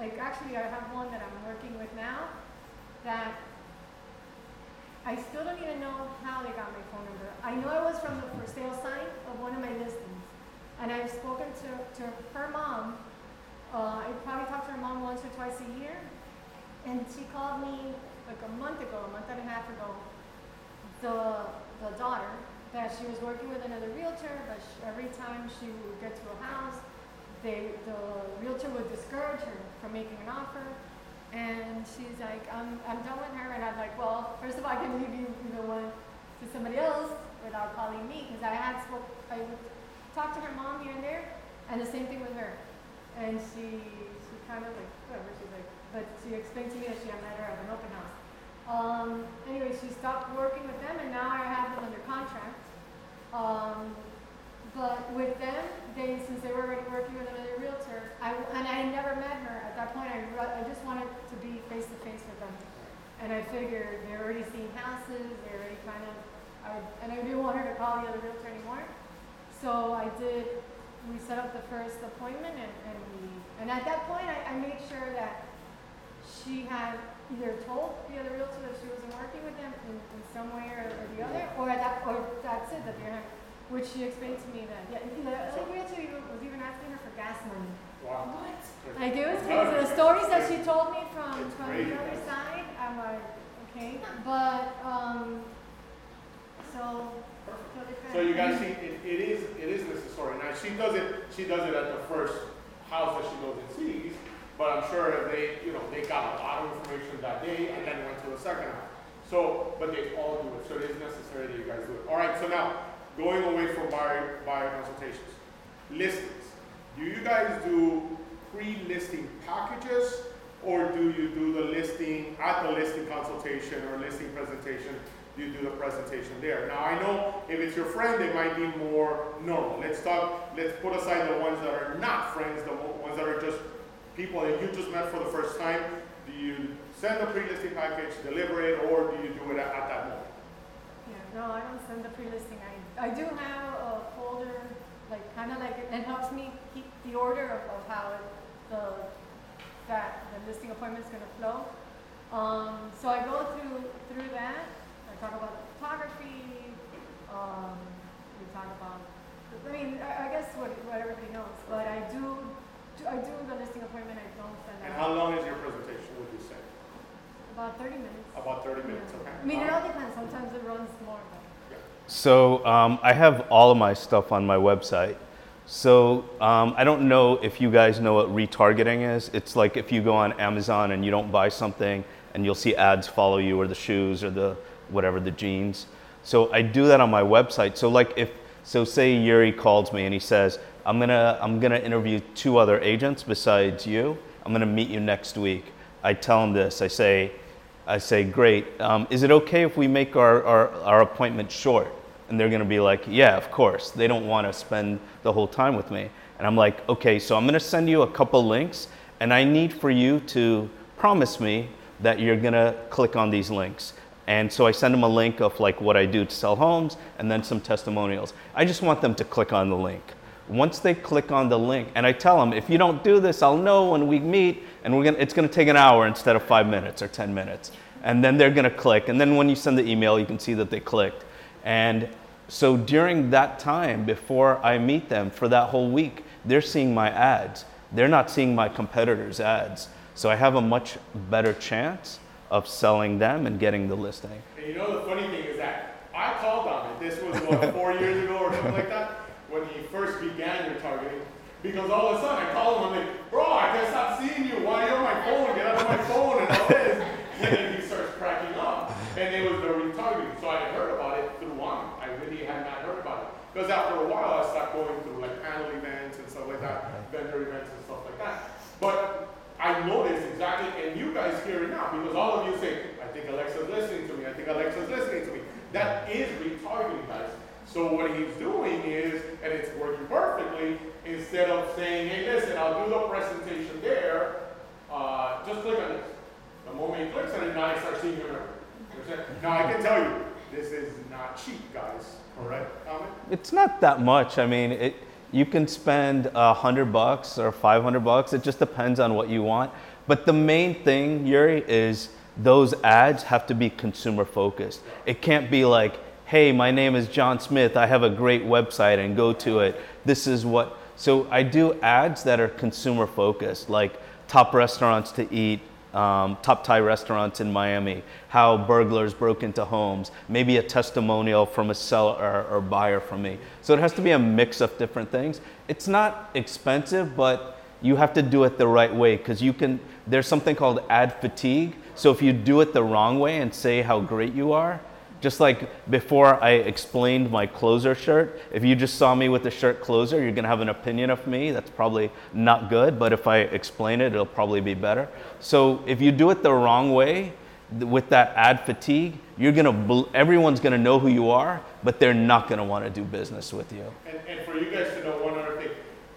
like actually I have one that I'm working with now that I still don't even know how they got my phone number. I know it was from the for sale sign of one of my listings, and I've spoken to, to her mom. Uh, I probably talk to her mom once or twice a year, and she called me like a month ago, a month and a half ago, the the daughter, that she was working with another realtor, but she, every time she would get to a house, they, the realtor would discourage her from making an offer. And she's like, I'm, I'm done with her. And I'm like, well, first of all, I can leave you, you know, one to somebody else without calling me. Because I had spoke, I would talk to her mom here and there, and the same thing with her. And she, she kind of like, whatever, she's like, but she explained to me that she had met her at an open house. Um, anyway, she stopped working with them, and now I have them under contract. Um, but with them, they since they were already working with another realtor, I, and I never met her at that point. I, I just wanted to be face to face with them, and I figured they're already seeing houses. They're already kind of, I, and I didn't want her to call the other realtor anymore. So I did. We set up the first appointment, and, and we, and at that point, I, I made sure that she had either told the other realtor that she wasn't working with them in, in some way or, or the other, or, that, or that's it, that they're Which she explained to me that, yeah, you know, like we actually was even asking her for gas money. Wow. What? Like it was crazy. The stories that she told me from, from the other side, I'm like, okay. But, um, so, so, so you guys see, it, it is it is necessary. Now she does it, she does it at the first house that she goes and sees, but I'm sure if they, you know, they got a lot of information that day and then went to the second house. So, but they all do it. So it is necessary that you guys do it. All right, so now, going away from buyer, buyer consultations. Listings. Do you guys do pre-listing packages or do you do the listing at the listing consultation or listing presentation? You do the presentation there. Now I know if it's your friend, it might be more normal. Let's talk, let's put aside the ones that are not friends, the ones that are just people that you just met for the first time. Do you send the pre-listing package, deliver it, or do you do it at, at that moment? Yeah, no, I don't send the pre-listing. I I do have a folder, like kind of like it, it helps me keep the order of, of how it, the that the listing appointment is going to flow. Um, so I go through through that. I talk about the photography. Um, we talk about, I mean, I, I guess what what everybody knows. But I do, do I do the listing appointment. I don't send that. And how long is your presentation? Would you say? About thirty minutes. About thirty minutes. Yeah. Okay. I mean, it all depends. Sometimes it runs more. So um, I have all of my stuff on my website. So um, I don't know if you guys know what retargeting is. It's like if you go on Amazon and you don't buy something and you'll see ads follow you, or the shoes or the whatever, the jeans. So I do that on my website. So like if, so say Yuri calls me and he says, I'm gonna, I'm gonna interview two other agents besides you. I'm gonna meet you next week. I tell him this, I say, I say, great, um, is it okay if we make our, our, our appointment short? And they're gonna be like, yeah, of course. They don't wanna spend the whole time with me. And I'm like, okay, so I'm gonna send you a couple links and I need for you to promise me that you're gonna click on these links. And so I send them a link of like what I do to sell homes and then some testimonials. I just want them to click on the link. Once they click on the link, and I tell them, if you don't do this, I'll know when we meet, and we're gonna, it's gonna take an hour instead of five minutes or ten minutes. And then they're gonna click. And then when you send the email, you can see that they clicked. And so during that time, before I meet them for that whole week, they're seeing my ads. They're not seeing my competitors' ads. So I have a much better chance of selling them and getting the listing. And you know, the funny thing is that I called on it. This was what, four years ago or something like that, when you first began your targeting, because all of a sudden I call him and I'm like, bro, I can't stop seeing you. Why are you on my phone? Get out of my phone and all this. And then he starts cracking up. And it was the retargeting. So I had heard about it through one. I really had not heard about it. Because after a while I stopped going through like panel events and stuff like that, vendor events and stuff like that. But I noticed exactly, and you guys hear it now, because all of you say, I think Alexa's listening to me. I think Alexa's listening to me. That is retargeting, guys. So what he's doing is, and it's working perfectly, instead of saying, hey, listen, I'll do the presentation there, uh, just click on this. The moment he clicks on it, now I start seeing your number. Now I can tell you, this is not cheap, guys. Correct, Amit? It's not that much. I mean, it, you can spend a hundred bucks or five hundred bucks. It just depends on what you want. But the main thing, Yuri, is those ads have to be consumer focused. It can't be like, hey, my name is John Smith, I have a great website and go to it. This is what, so I do ads that are consumer focused, like top restaurants to eat, um, top Thai restaurants in Miami, how burglars broke into homes, maybe a testimonial from a seller or, or buyer from me. So it has to be a mix of different things. It's not expensive, but you have to do it the right way, because you can, there's something called ad fatigue. So if you do it the wrong way and say how great you are, just like before I explained my closer shirt, if you just saw me with the shirt closer, you're gonna have an opinion of me that's probably not good, but if I explain it, it'll probably be better. So if you do it the wrong way, with that ad fatigue, you're gonna, everyone's gonna know who you are, but they're not gonna wanna do business with you. And, and for you guys to know one other thing,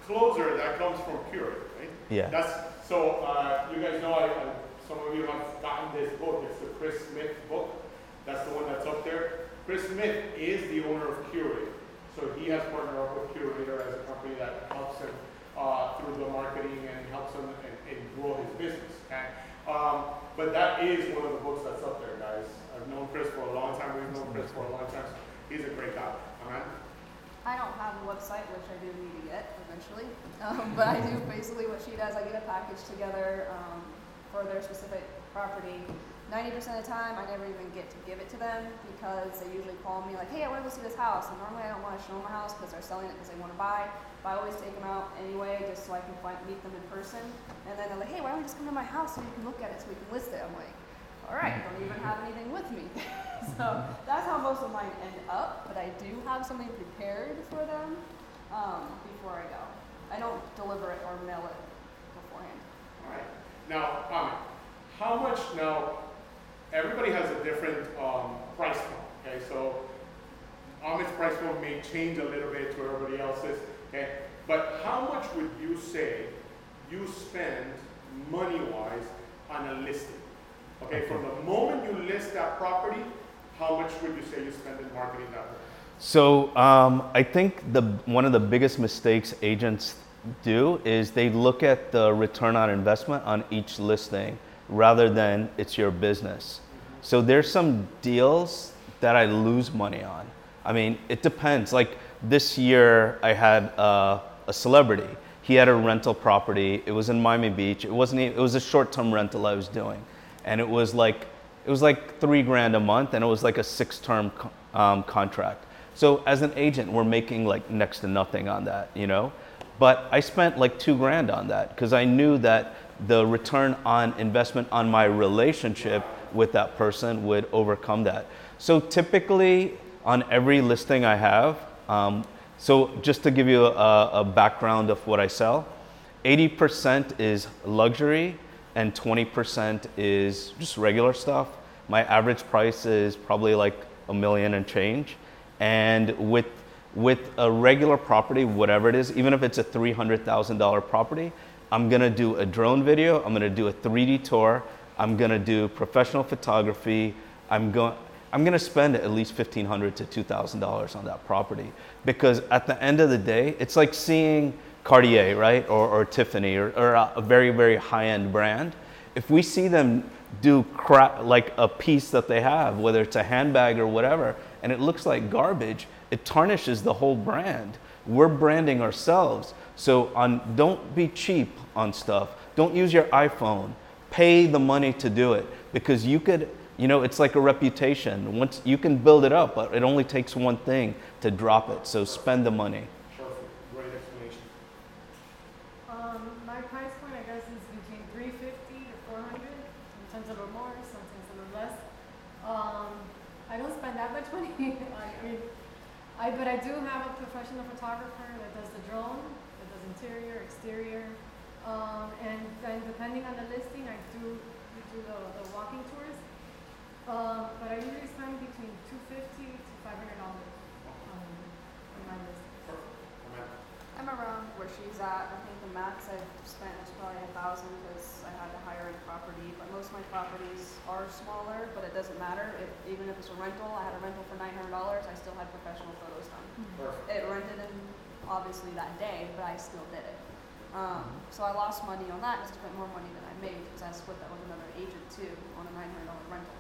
closer, that comes from Curator, right? Yeah. That's, so uh, you guys know, I, I, some of you have gotten this book, it's the Chris Smith book. That's the one that's up there. Chris Smith is the owner of Curator. So he has partnered up with Curator as a company that helps him uh, through the marketing and helps him and, and grow his business. And, um, but that is one of the books that's up there, guys. I've known Chris for a long time. We've known Chris for a long time. He's a great guy. All right? on the website, which I do need to get eventually. Um, but I do basically what she does. I get a package together um, for their specific property. ninety percent of the time, I never even get to give it to them because they usually call me like, hey, I want to go see this house. And normally I don't want to show them a house because they're selling it because they want to buy. But I always take them out anyway just so I can find, meet them in person. And then they're like, hey, why don't we just come to my house so you can look at it so we can list it? I'm like, all right, I don't even have anything with me. So that's how most of mine end up. But I do have something prepared for them um, before I go. I don't deliver it or mail it beforehand. All right. Now, Amit, how much now? Everybody has a different um, price point, okay? So Amit's price point may change a little bit to everybody else's, okay? But how much would you say you spend money-wise on a listing? Okay, from the moment you list that property, how much would you say you spend in marketing that way? So um, I think the one of the biggest mistakes agents do is they look at the return on investment on each listing rather than it's your business. Mm-hmm. So there's some deals that I lose money on. I mean, it depends. Like this year I had uh, a celebrity. He had a rental property. It was in Miami Beach. It wasn't even, it was a short-term rental I was doing. And it was like it was like three grand a month, and it was like a six-term um, contract. So as an agent, we're making like next to nothing on that, you know? But I spent like two grand on that because I knew that the return on investment on my relationship with that person would overcome that. So typically on every listing I have, um, so just to give you a, a background of what I sell, eighty percent is luxury and twenty percent is just regular stuff. My average price is probably like a million and change. And with with a regular property, whatever it is, even if it's a three hundred thousand dollars property, I'm gonna do a drone video, I'm gonna do a three D tour, I'm gonna do professional photography, I'm going, I'm gonna spend at least fifteen hundred dollars to two thousand dollars on that property. Because at the end of the day, it's like seeing Cartier, right, or, or Tiffany, or, or a very, very high-end brand. If we see them do crap, like a piece that they have, whether it's a handbag or whatever, and it looks like garbage, it tarnishes the whole brand. We're branding ourselves. So on, don't be cheap on stuff. Don't use your iPhone. Pay the money to do it because you could, you know, it's like a reputation. Once you can build it up, but it only takes one thing to drop it. So spend the money. I, but I do have a professional photographer that does the drone, that does interior, exterior, um, and then depending on the listing, I do we do the, the walking tours. Um, but I usually spend between two fifty to five hundred dollars um, on my listing. I'm around where she's at. I think the max I've spent is probably a thousand because I had a higher end property. But most of my properties are smaller, but it doesn't matter. If, even if it's a rental, I had a rental for nine hundred dollars. I still had professional photos. Perfect. It rented in obviously that day, but I still did it. Um, so I lost money on that and spent more money than I made because I split that with another agent too on a nine hundred dollars rental.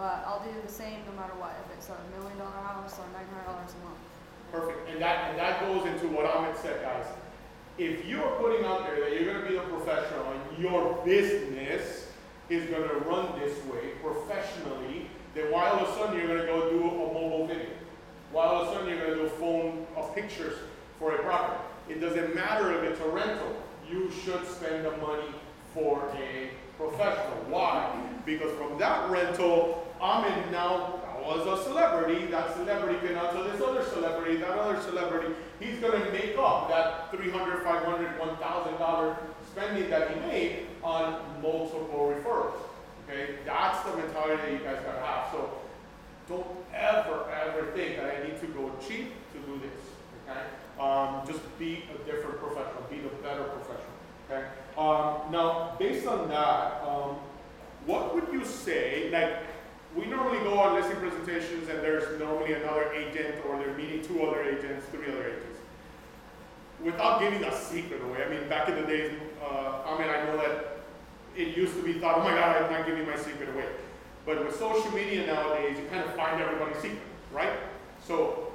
But I'll do the same no matter what, if it's a million dollar house or nine hundred dollars a month. Perfect. And that and that goes into what Amit said, guys. If you are putting out there that you're going to be a professional and your business is going to run this way professionally, then why all of a sudden you're going to go do a mobile video? While all of a sudden you're going to do phone of pictures for a property. It doesn't matter if it's a rental. You should spend the money for a professional. Why? Because from that rental, Ahmed now was a celebrity. That celebrity can now tell this other celebrity, that other celebrity. He's going to make up that three hundred dollars, five hundred dollars, one thousand dollars spending that he made on multiple referrals. Okay, that's the mentality that you guys got to have. So don't ever, ever think that I need to go cheap to do this, okay? Um, just be a different professional, be the better professional, okay? Um, now, based on that, um, what would you say, like, we normally go on listing presentations and there's normally another agent or they're meeting two other agents, three other agents. Without giving a secret away, I mean, back in the days, uh, I mean, I know that it used to be thought, oh my God, I'm not giving my secret away. But with social media nowadays, you kind of find everybody's secret, right? So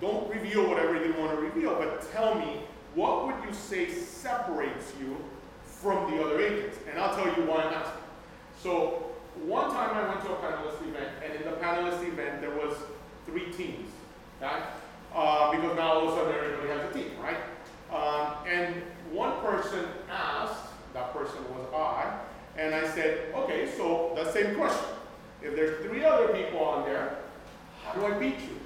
Don't reveal whatever you want to reveal, but tell me, what would you say separates you from the other agents? And I'll tell you why I'm asking. So one time I went to a panelist event, and in the panelist event there was three teams, right? Uh, because now all of a sudden everybody has a team, right? Um, and one person asked, that person was I, and I said, okay, so the same question. If there's three other people on there, how do I beat you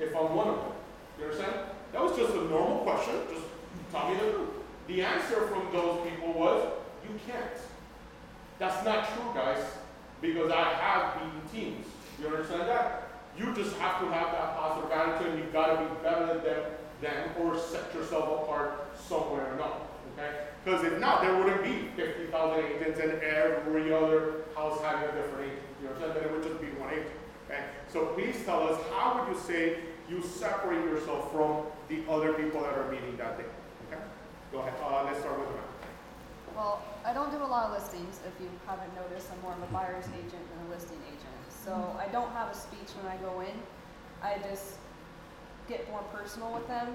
if I'm one of them? You understand? That was just a normal question, just tell me the truth. The answer from those people was, you can't. That's not true, guys, because I have beaten teams. You understand that? You just have to have that positive attitude. You've got to be better than them, than or set yourself apart somewhere or not. Okay? Because if not, there wouldn't be fifty thousand agents and every other house having a different agent. You understand that? It would just be one agent. Okay? So please tell us, how would you say you separate yourself from the other people that are meeting that day? Okay? Go ahead. Uh, let's start with Matt. Well, I don't do a lot of listings. If you haven't noticed, I'm more of a buyer's agent than a listing agent. So I don't have a speech when I go in. I just get more personal with them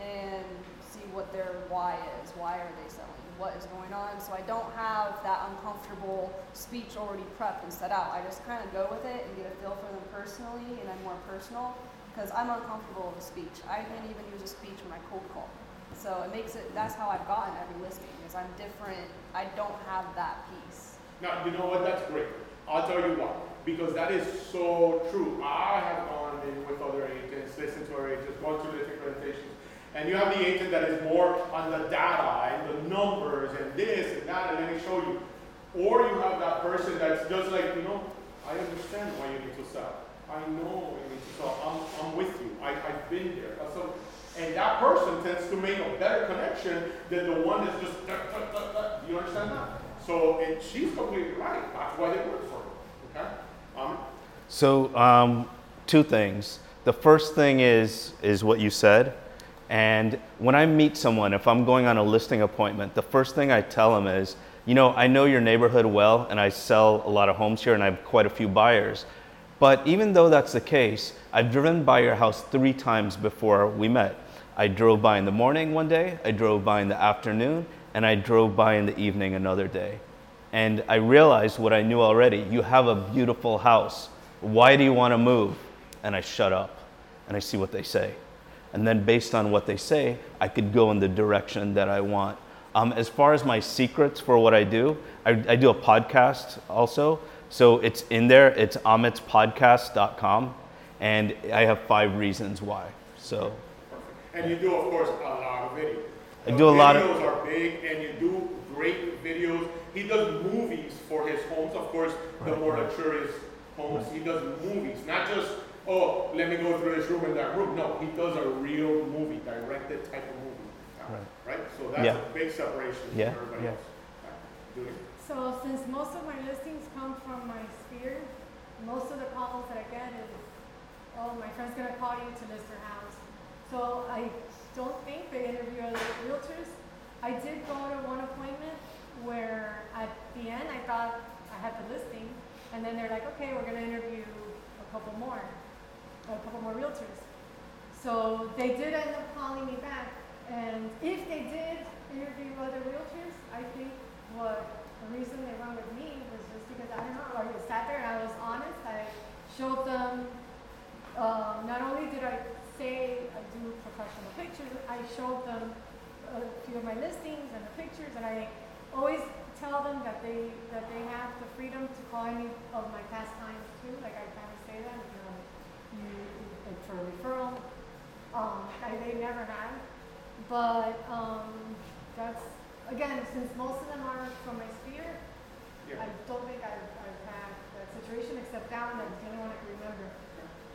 and see what their why is. Why are they selling? What is going on? So I don't have that uncomfortable speech already prepped and set out. I just kind of go with it and get a feel for them personally, and I'm more personal because I'm uncomfortable with a speech. I didn't even use a speech when I cold call. So it makes it, that's how I've gotten every listing, is I'm different. I don't have that piece. Now, you know what? That's great. I'll tell you why. Because that is so true. I have gone in with other agents, listened to our agents, gone through different presentations, and you have the agent that is more on the data and the numbers and this and that, and let me show you. Or you have that person that's just like, you know, I understand why you need to sell. I know what you need to sell. I'm, I'm with you. I, I've been there. So, and that person tends to make a better connection than the one that's just, duck, duck, duck, duck. Do you understand that? So, and she's completely right. That's why they work for her. Okay? Um, so, um, two things. The first thing is is what you said. And when I meet someone, if I'm going on a listing appointment, the first thing I tell them is, you know, I know your neighborhood well, and I sell a lot of homes here, and I have quite a few buyers. But even though that's the case, I've driven by your house three times before we met. I drove by in the morning one day, I drove by in the afternoon, and I drove by in the evening another day. And I realized what I knew already. You have a beautiful house. Why do you want to move? And I shut up and I see what they say. And then based on what they say, I could go in the direction that I want. Um, as far as my secrets for what I do, I, I do a podcast also. So it's in there, it's amit podcast dot com. And I have five reasons why, so. And you do, of course, a lot of videos. I do a lot of videos. Are big, and you do great videos. He does movies for his homes, of course, the right, more luxurious homes. Right. He does movies, not just, oh, let me go through this room and that room. No, he does a real movie, directed type of movie. Right? right? So that's yeah. a big separation yeah. from everybody yeah. else. Right. So since most of my listings come from my sphere, most of the calls that I get is, oh, my friend's going to call you to list her house. So I don't think they interview other realtors. I did go to one appointment where at the end I thought I had the listing, and then they're like, okay, we're going to interview a couple more, a couple more realtors. So they did end up calling me back, and if they did interview other realtors, I think what the reason they went with me was just because, I don't know, I sat there and I was honest. I showed them, uh, not only did I say I do professional pictures, I showed them a few of my listings and the pictures, and I always tell them that they that they have the freedom to call any of my past clients too. Like I kind of say that, you know, you, like for a referral, um, I, they never have. But um, that's again, since most of them are from my sphere, yeah. I don't think I've, I've had that situation except that one. That's the only one I can remember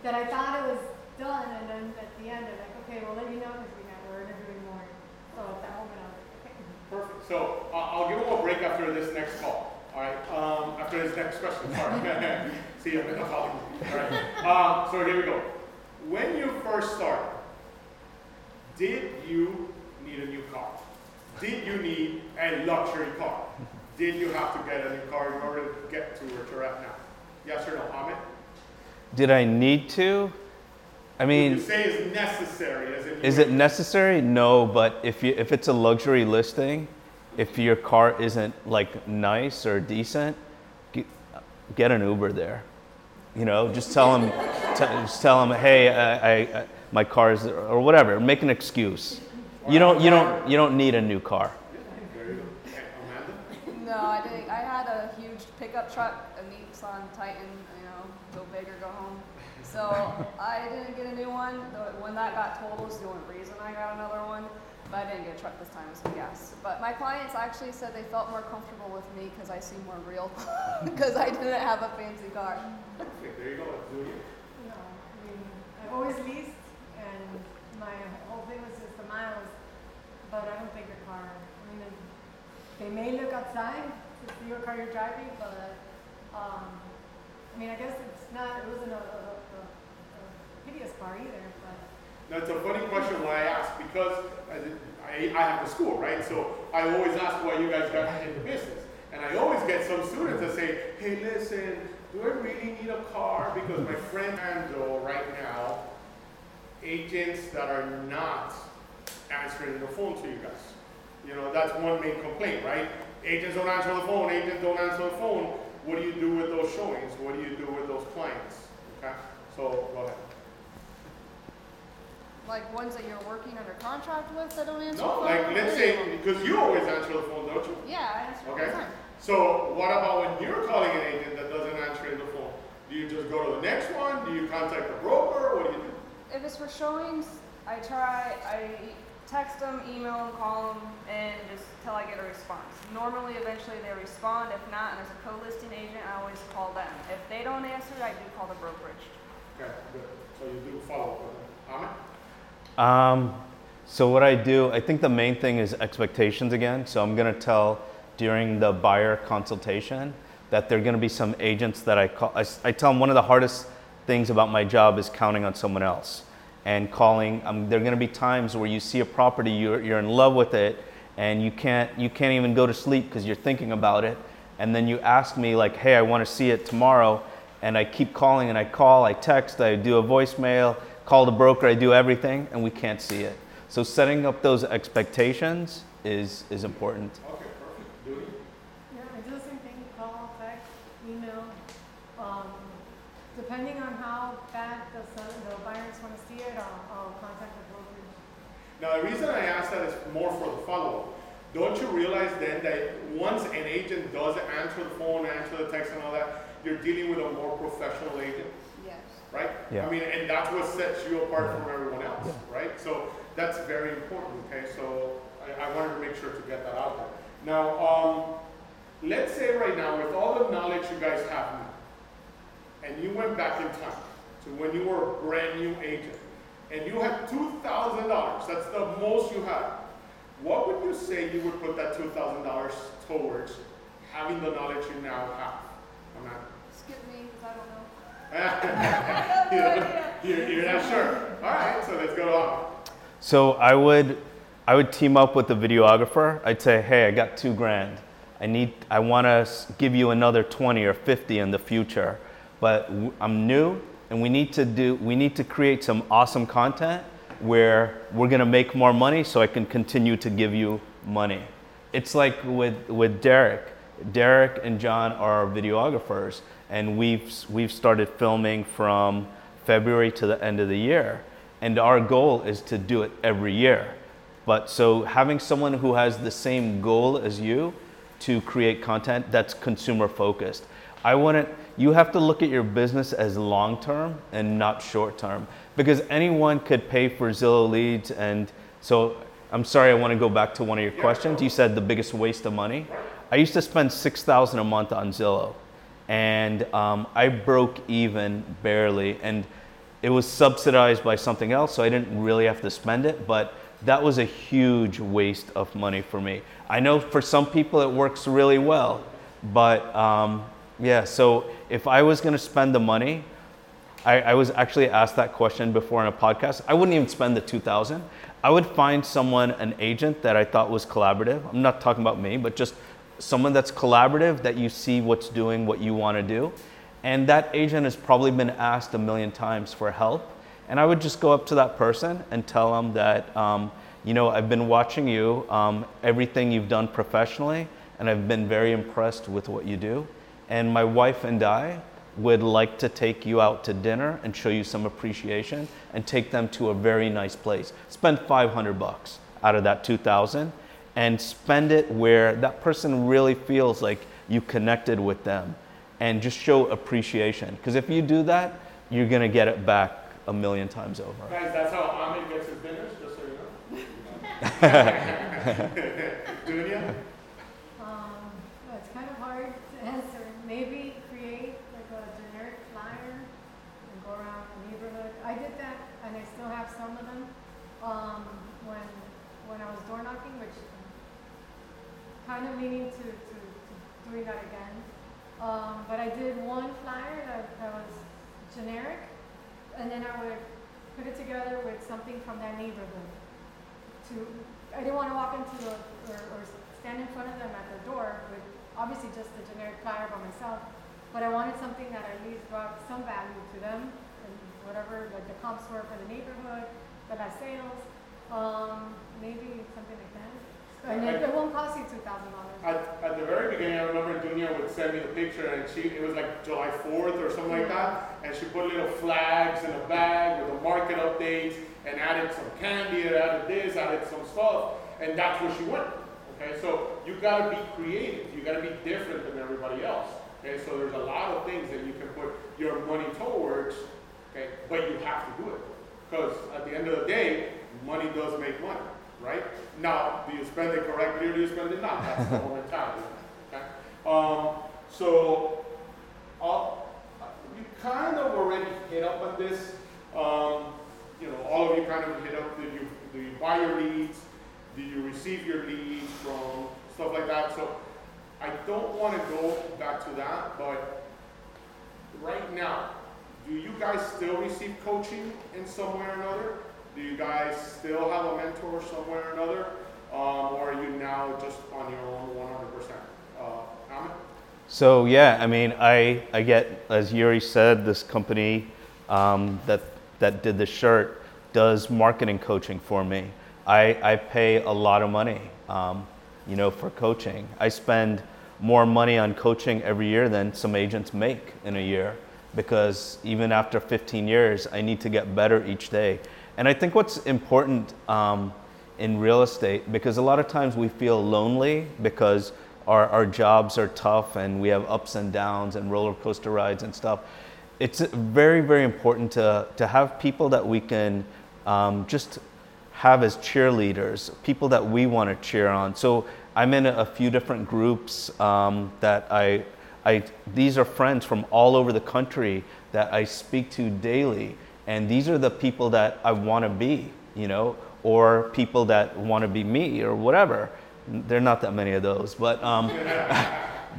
that I thought it was done, and then at the end, they're like, okay, we'll let you know because we got, we're interviewing more. So that one went out. Perfect. So uh, I'll give them a break after this next call. All right. Um, after this next question. Sorry. See you in the following. All right. Uh, so here we go. When you first started, did you need a new car? Did you need a luxury car? Did you have to get a new car in order to get to where you're at now? Yes or no, Ahmed? Did I need to? I mean, you say it's necessary. As if is it necessary? No, but if you if it's a luxury listing, if your car isn't like nice or decent, get, get an Uber there. You know, just tell them, t- just tell them, hey, I, I, I my car is or whatever. Make an excuse. You don't you don't you don't need a new car. No, I didn't. I had a huge pickup truck, a Nissan Titan. You know, go big or go home. So I didn't get a new one. The one that got totaled was the only reason I got another one. But I didn't get a truck this time, it was some gas. But my clients actually said they felt more comfortable with me because I seemed more real, because I didn't have a fancy car. Okay, there you go. No, I mean, I've always leased, and my whole thing was just the miles. But I don't think a car. I mean, they may look outside to see what car you're driving, but um, I mean, I guess it's not. It wasn't a, a, a, a hideous car either, but. That's a funny question why I ask, because I, I have a school, right? So I always ask why you guys got into business. And I always get some students that say, hey, listen, do I really need a car? Because my friend handle right now agents that are not answering the phone to you guys. You know, that's one main complaint, right? Agents don't answer the phone, agents don't answer the phone. What do you do with those showings? What do you do with those clients? Okay, so go ahead. Like ones that you're working under contract with that don't answer no, the phone? No, like let's say, because you always answer the phone, don't you? Yeah, I answer okay. the phone. So what about when you're calling an agent that doesn't answer the phone? Do you just go to the next one? Do you contact the broker? What do you do? If it's for showings, I try, I text them, email them, call them, and just till I get a response. Normally, eventually they respond. If not, and as a co-listing agent, I always call them. If they don't answer, I do call the brokerage. Okay, good. So you do follow up. Ahmed? Um, so what I do, I think the main thing is expectations again. So I'm going to tell during the buyer consultation that there are going to be some agents that I call. I, I tell them one of the hardest things about my job is counting on someone else and calling. Um, there are going to be times where you see a property, you're, you're in love with it, and you can't you can't even go to sleep because you're thinking about it. And then you ask me like, hey, I want to see it tomorrow. And I keep calling and I call, I text, I do a voicemail, call the broker, I do everything, and we can't see it. So setting up those expectations is is important. Okay, perfect. Do it. Yeah, I do the same thing, call, text, email. Um, depending on how bad the, the buyers want to see it, I'll, I'll contact the broker. Now, the reason I ask that is more for the follow-up. Don't you realize then that once an agent does answer the phone, answer the text and all that, you're dealing with a more professional agent? Right? Yeah. I mean, and that's what sets you apart from everyone else, yeah. right? So that's very important, okay? So I, I wanted to make sure to get that out there. Now, um, let's say right now, with all the knowledge you guys have now, and you went back in time to when you were a brand new agent, and you had two thousand dollars, that's the most you had. What would you say you would put that two thousand dollars towards having the knowledge you now have? Amanda? Skip me, because I don't know. you're, you're not sure. All right, so let's go on. So I would, I would team up with the videographer. I'd say, hey, I got two grand. I need, I want to give you another twenty or fifty in the future, but I'm new, and we need to do, we need to create some awesome content where we're gonna make more money, so I can continue to give you money. It's like with with Derek. Derek and John are videographers, and we've we've started filming from February to the end of the year, and our goal is to do it every year. But so having someone who has the same goal as you to create content that's consumer focused. I wouldn't, you have to look at your business as long term and not short term, because anyone could pay for Zillow leads. And so I'm sorry, I want to go back to one of your questions. You said the biggest waste of money. I used to spend six thousand dollars a month on Zillow, and um, I broke even barely, and it was subsidized by something else, so I didn't really have to spend it, but that was a huge waste of money for me. I know for some people it works really well, but um, yeah, so if I was gonna spend the money, I, I was actually asked that question before on a podcast. I wouldn't even spend the two thousand dollars. I would find someone, an agent that I thought was collaborative. I'm not talking about me, but just someone that's collaborative, that you see what's doing what you want to do. And that agent has probably been asked a million times for help. And I would just go up to that person and tell them that, um, you know, I've been watching you, um, everything you've done professionally, and I've been very impressed with what you do. And my wife and I would like to take you out to dinner and show you some appreciation and take them to a very nice place. Spend five hundred bucks out of that two thousand and spend it where that person really feels like you connected with them, and just show appreciation. Because if you do that, you're gonna get it back a million times over. Guys, that's how Amit gets his dinners, just so you know. Dunia? Um, well, it's kind of hard to answer. Maybe create like a generic flyer and go around the neighborhood. I did that, and I still have some of them. Um, when when I was door knocking, which kind of leaning to, to, to doing that again. Um, but I did one flyer that, that was generic, and then I would put it together with something from that neighborhood. To I didn't want to walk into the, or, or stand in front of them at the door with obviously just a generic flyer by myself, but I wanted something that at least brought some value to them, and whatever like the comps were for the neighborhood, the last sales, um, maybe something like that. And I, it, it won't cost you two thousand dollars. At, at the very beginning, I remember Dunia would send me the picture, and she it was like July fourth or something like that, and she put little flags in a bag with the market updates, and added some candy, and added this, added some stuff, and that's where she went. Okay, so you gotta be creative. You gotta be different than everybody else. Okay, so there's a lot of things that you can put your money towards. Okay, but you have to do it, because at the end of the day, money does make money. Right? Now, do you spend it correctly or do you spend it not? That's the whole mentality. Okay? Um, so, uh, you kind of already hit up on this. Um, you know, all of you kind of hit up. Do you, do you buy your leads? Do you receive your leads from stuff like that? So, I don't want to go back to that, but right now, do you guys still receive coaching in some way or another? Do you guys still have a mentor somewhere or another? Um, or are you now just on your own one hundred percent? Uh, Amit? So yeah, I mean, I, I get, as Yuri said, this company um, that that did the shirt does marketing coaching for me. I, I pay a lot of money um, you know, for coaching. I spend more money on coaching every year than some agents make in a year, because even after fifteen years, I need to get better each day. And I think what's important um, in real estate, because a lot of times we feel lonely because our, our jobs are tough and we have ups and downs and roller coaster rides and stuff. It's very, very important to, to have people that we can um, just have as cheerleaders, people that we want to cheer on. So I'm in a few different groups um, that I, I, these are friends from all over the country that I speak to daily. And these are the people that I want to be, you know, or people that want to be me or whatever. There are not that many of those, but um,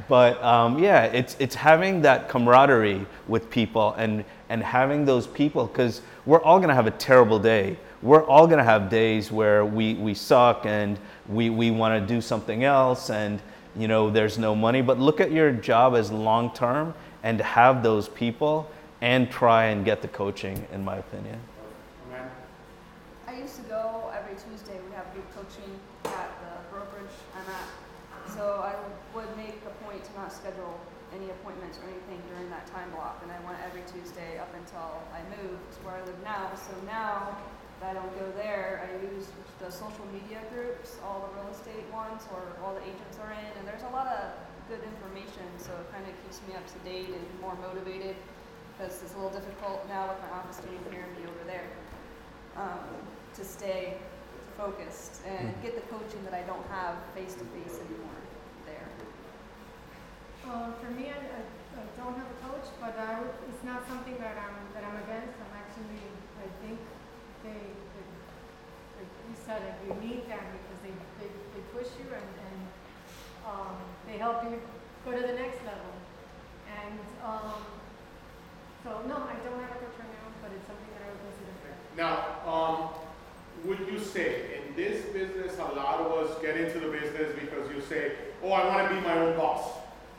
but um, yeah, it's it's having that camaraderie with people and and having those people, because we're all gonna have a terrible day. We're all gonna have days where we we suck and we we want to do something else, and you know there's no money. But look at your job as long term and have those people. And try and get the coaching, in my opinion. I used to go every Tuesday. We have group coaching at the brokerage I'm at. So I would make a point to not schedule any appointments or anything during that time block. And I went every Tuesday up until I moved to where I live now. So now that I don't go there, I use the social media groups, all the real estate ones, or all the agents are in. And there's a lot of good information. So it kind of keeps me up to date and more motivated. Because it's a little difficult now with my office being here and be over there um, to stay focused and get the coaching that I don't have face-to-face anymore there. Well, for me, I, I don't have a coach, but I, it's not something that I'm that I'm against. I'm actually, I think they, they like you said, like you need that, because they, they, they push you and, and um, they help you go to the next level. And um, So no, I don't have a coach right now, but it's something that I would consider. Now, um, would you say in this business, a lot of us get into the business because you say, oh, I want to be my own boss.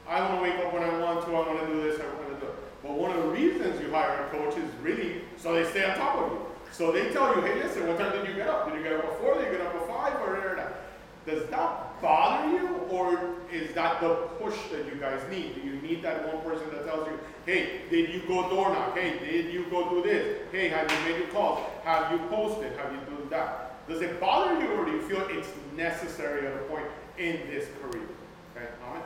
I want to wake up when I want to. I want to do this. I want to do it. But one of the reasons you hire a coach is really so they stay on top of you. So they tell you, hey, listen, what time did you get up? Did you get up at four? Did you get up at five? Or, or, or does that bother you, or is that the push that you guys need? Do you need that one person that tells you, hey, did you go door knock? Hey, did you go do this? Hey, have you made your calls? Have you posted? Have you done that? Does it bother you, or do you feel it's necessary at a point in this career? Okay, Ahmed?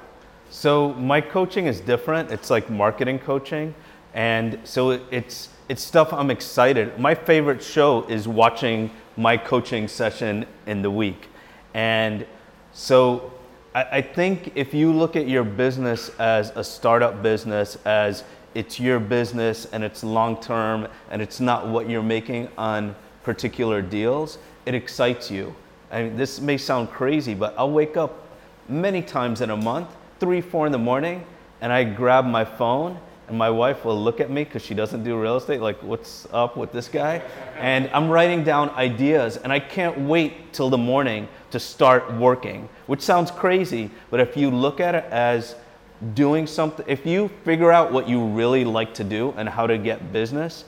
So my coaching is different. It's like marketing coaching. And so it's it's stuff I'm excited. My favorite show is watching my coaching session in the week. And so I, I think if you look at your business as a startup business, as it's your business and it's long-term and it's not what you're making on particular deals, it excites you. I mean, this may sound crazy, but I'll wake up many times in a month, three, four in the morning, and I grab my phone. And my wife will look at me because she doesn't do real estate, like, what's up with this guy? And I'm writing down ideas, and I can't wait till the morning to start working, which sounds crazy, but if you look at it as doing something, if you figure out what you really like to do and how to get business,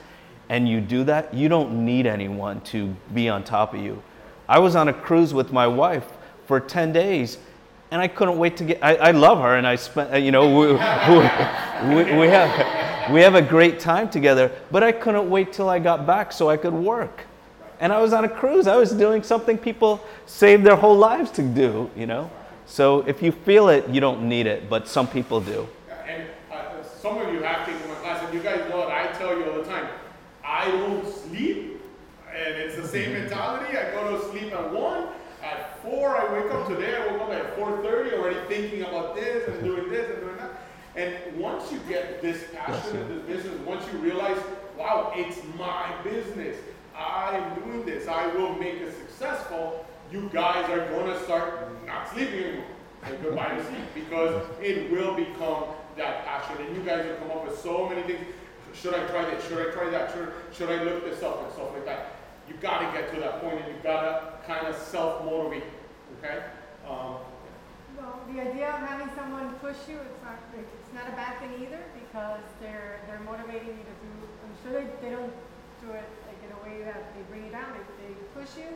and you do that, you don't need anyone to be on top of you. I was on a cruise with my wife for ten days, and I couldn't wait to get, I, I love her, and I spent, you know, we, we, we, have, we have a great time together, but I couldn't wait till I got back so I could work. And I was on a cruise, I was doing something people save their whole lives to do, you know? So if you feel it, you don't need it, but some people do. And uh, some of you have taken my class, and you guys know what I tell you all the time, I won't sleep, and it's the same mentality, I go to sleep at one, at four, I wake up today, I woke up at four thirty already thinking about this and doing this and doing that. And once you get this passion in this business, once you realize, wow, it's my business, I'm doing this, I will make it successful, you guys are going to start not sleeping anymore. Say goodbye to sleep, because it will become that passion. And you guys will come up with so many things. Should I try this? Should I try that? Should, should I look this up? And stuff like that. You got to get to that point, and you got to kind of self-motivate, okay? Um, well, the idea of having someone push you, it's not, it's not a bad thing either, because they're they're motivating you to do, I'm sure they, they don't do it like in a way that they bring you down, they, they push you,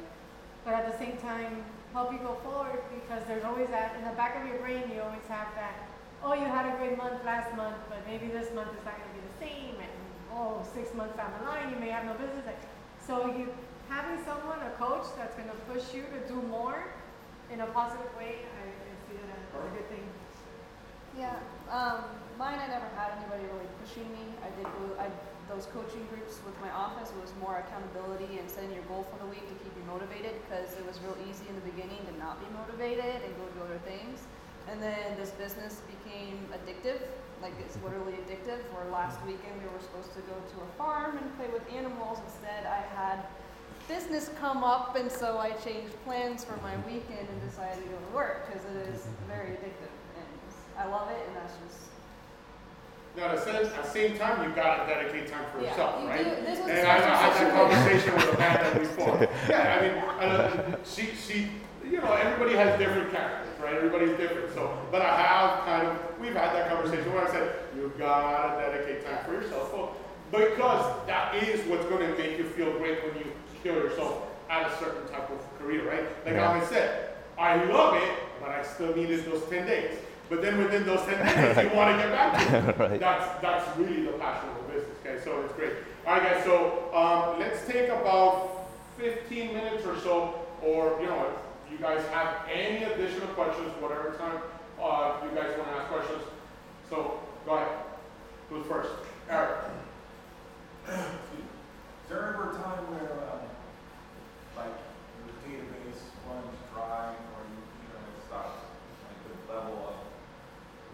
but at the same time, help you go forward, because there's always that, in the back of your brain, you always have that, oh, you had a great month last month, but maybe this month is not going to be the same, and oh, six months down the line, you may have no business. Like, so you having someone, a coach, that's going to push you to do more in a positive way, I, I see that as a good thing. Yeah, um, mine, I never had anybody really pushing me. I did I, those coaching groups with my office, it was more accountability and setting your goal for the week to keep you motivated, because it was real easy in the beginning to not be motivated and go do other things. And then this business became addictive. Like, it's literally addictive, where last weekend we were supposed to go to a farm and play with animals. Instead, I had business come up, and so I changed plans for my weekend and decided to go to work, because it is very addictive, and I love it, and that's just... Now, at the same time, you got to dedicate time for yeah, yourself, you right? Do, this was and I had that conversation with Amanda before. Yeah, I mean, uh, she, she, you know, everybody has different characters, right? Everybody's different, so, but I have kind of, we've had that conversation where I said, you got to dedicate time for yourself, well, because that is what's going to make you feel great when you kill yourself at a certain type of career, right? Like yeah. I said, I love it, but I still needed those ten days. But then within those ten days, right. You want to get back to it. Right. That's that's really the passion of the business, okay? So it's great. All right, guys, so um, let's take about fifteen minutes or so, or, you know, if you guys have any additional questions, whatever time uh, you guys want to ask questions. So go ahead. Who's first? Eric. Is there ever a time where, um, like, your database runs dry, or you, you know, it stops? Like, the level of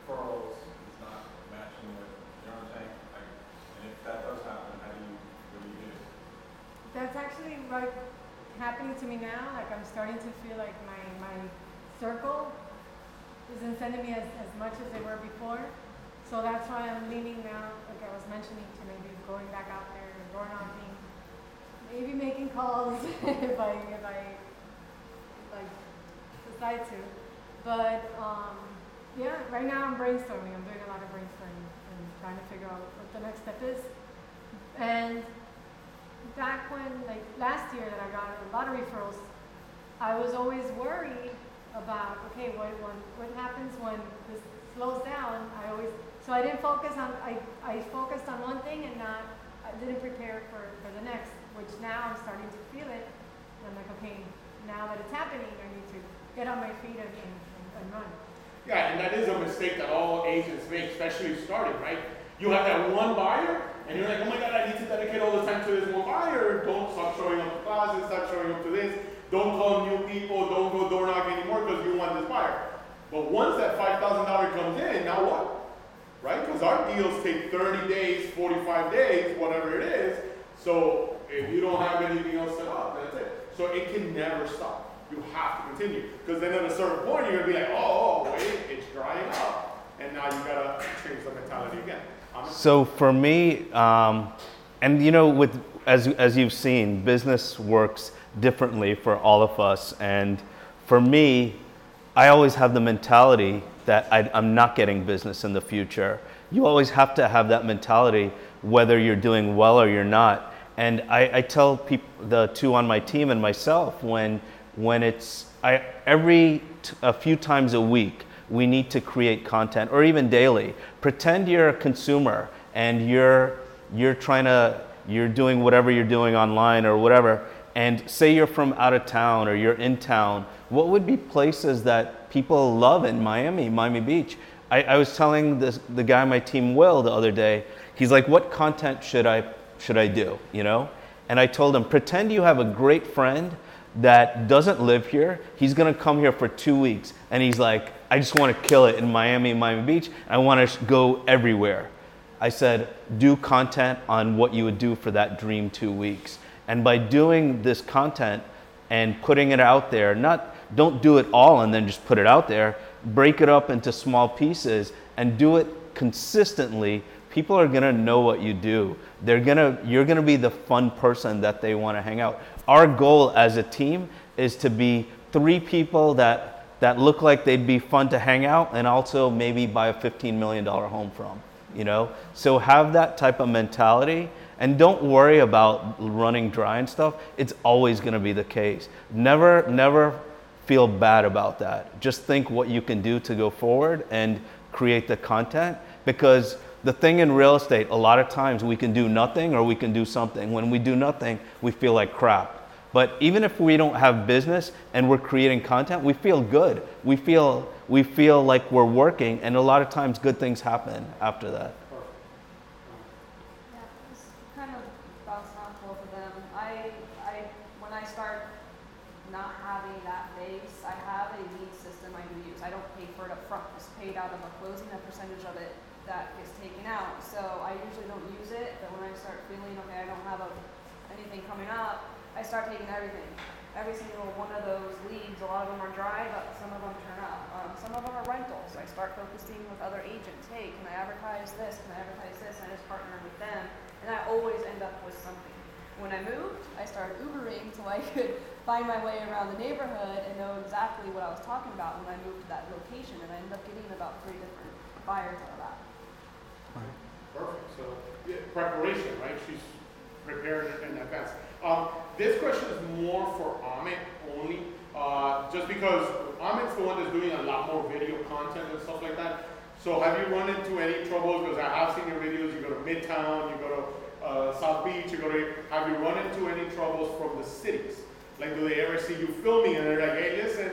referrals is not matching with, you know what I'm saying? Like, and if that does happen, how do you, what do you do? That's actually like happening to me now. Like, I'm starting to feel like my, my circle isn't sending me as, as much as they were before. So that's why I'm leaning now, like I was mentioning, to maybe going back out there and door knocking, maybe making calls if I if I like decide to. But um, yeah, right now I'm brainstorming. I'm doing a lot of brainstorming and trying to figure out what the next step is. And back when, like last year that I got a lot of referrals, I was always worried about, okay, what what, what happens when this slows down? I always, so I didn't focus on, I, I focused on one thing and not, I didn't prepare for, for the next, which now I'm starting to feel it. And I'm like, okay, now that it's happening, I need to get on my feet and, and, and run. Yeah, and that is a mistake that all agents make, especially starting, right? You have that one buyer, and you're like, oh my God, I need to dedicate all the time to this one buyer. Don't stop showing up to classes, stop showing up to this. Don't call new people, don't go door knocking anymore because you want this buyer. But once that five thousand dollars comes in, now what? Right? Because our deals take thirty days, forty-five days, whatever it is. So if you don't have anything else set up, that's it. So it can never stop. You have to continue. Because then at a certain point, you're going to be like, oh, oh, wait, it's drying up. And now you've got to change the mentality again. So for me, um, and you know, with as as you've seen, business works differently for all of us. And for me, I always have the mentality that I, I'm not getting business in the future. You always have to have that mentality, whether you're doing well or you're not. And I, I tell people, the two on my team and myself, when when it's I, every t- a few times a week, we need to create content, or even daily. Pretend you're a consumer and you're you're trying to you're doing whatever you're doing online or whatever, and say you're from out of town or you're in town. What would be places that people love in Miami, Miami Beach? I, I was telling this, the guy on my team, Will, the other day. He's like, "What content should I should I do?" You know, and I told him, pretend you have a great friend that doesn't live here. He's gonna come here for two weeks, and he's like, I just want to kill it in Miami, Miami Beach. I want to go everywhere. I said, do content on what you would do for that dream two weeks. And by doing this content and putting it out there, not don't do it all and then just put it out there, break it up into small pieces and do it consistently, people are going to know what you do. They're going to, you're going to be the fun person that they want to hang out. Our goal as a team is to be three people that that look like they'd be fun to hang out and also maybe buy a fifteen million dollars home from, you know? So have that type of mentality and don't worry about running dry and stuff. It's always gonna be the case. Never, never feel bad about that. Just think what you can do to go forward and create the content, because the thing in real estate, a lot of times we can do nothing or we can do something. When we do nothing, we feel like crap. But even if we don't have business and we're creating content, we feel good. We feel we feel like we're working, and a lot of times good things happen after that. Yeah, just kind of bouncing off both of them. I I when I start not having that base, I have a lead system I do use. I don't pay for it up front. It's paid out of a closing, a percentage of it that gets taken out. So I usually don't use it, but when I start feeling okay, I don't have a, anything coming up, I start taking everything. Every single one of those leads, a lot of them are dry, but some of them turn up. Um, some of them are rentals. I start focusing with other agents. Hey, can I advertise this? Can I advertise this? And I just partner with them. And I always end up with something. When I moved, I started Ubering so I could find my way around the neighborhood and know exactly what I was talking about when I moved to that location. And I ended up getting about three different buyers out of that. Perfect. So yeah, preparation, right? She's prepared in advance. Um, this question is more for Amit only, uh, just because Amit's the one that's doing a lot more video content and stuff like that. So have you run into any troubles? Because I have seen your videos. You go to Midtown, you go to uh, South Beach, you go to, have you run into any troubles from the cities? Like, do they ever see you filming and they're like, hey, listen,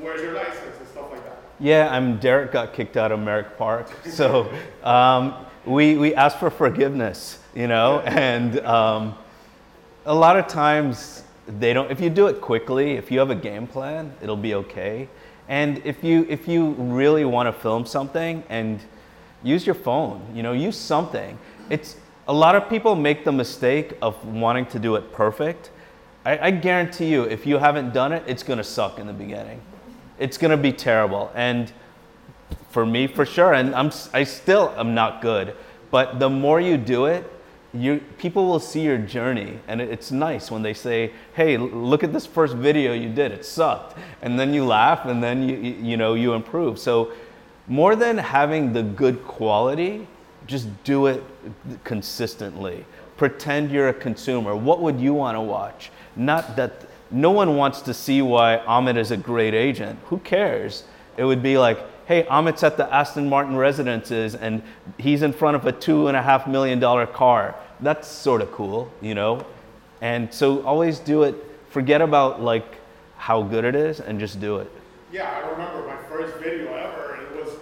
where's your license and stuff like that? Yeah, I'm, Derek got kicked out of Merrick Park. So um, we, we asked for forgiveness, you know, and... Um, a lot of times they don't, if you do it quickly, if you have a game plan, it'll be okay. And if you if you really want to film something, and use your phone, you know, use something. It's a lot of people make the mistake of wanting to do it perfect. I, I guarantee you, if you haven't done it, it's gonna suck in the beginning. It's gonna be terrible. And for me, for sure, and I'm I still am not good, but the more you do it, You, people will see your journey, and it's nice when they say, hey, look at this first video you did, it sucked. And then you laugh, and then you, you know, you improve. So more than having the good quality, just do it consistently. pretend you're a consumer. What would you want to watch? Not that no one wants to see why Amit is a great agent. Who cares? It would be like, hey, Amit's at the Aston Martin residences and he's in front of a two and a half million dollar car. That's sort of cool, you know? And so always do it. Forget about like how good it is and just do it. Yeah, I remember my first video ever. It was,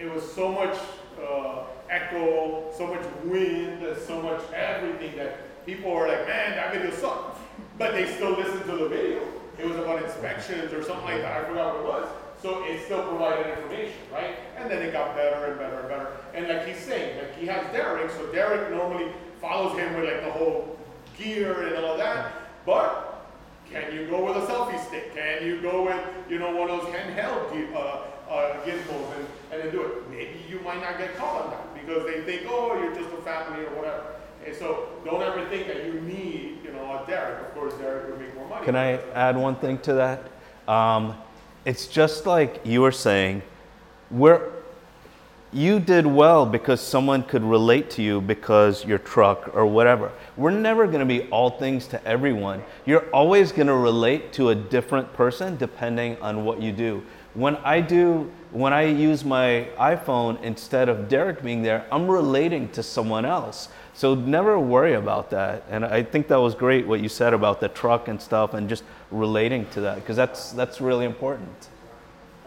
it was so much uh, echo, so much wind, so much everything that people were like, man, that video sucked. But they still listened to the video. It was about inspections or something like that. I forgot what it was. So it still provided information, right? And then it got better and better and better. And like he's saying, like he has Derek, so Derek normally follows him with like the whole gear and all that. But can you go with a selfie stick? Can you go with, you know, one of those handheld uh, uh, gimbals and, and then do it? Maybe you might not get caught on that because they think, oh, you're just a family or whatever. And so don't ever think that you need, you know, a Derek. Of course, Derek will make more money. Can I add one thing to that? Um, It's just like you were saying, we're, you did well because someone could relate to you because your truck or whatever. We're never going to be all things to everyone. You're always going to relate to a different person depending on what you do. When I do, when I use my iPhone instead of Derek being there, I'm relating to someone else. So never worry about that. And I think that was great what you said about the truck and stuff and just relating to that because that's that's really important.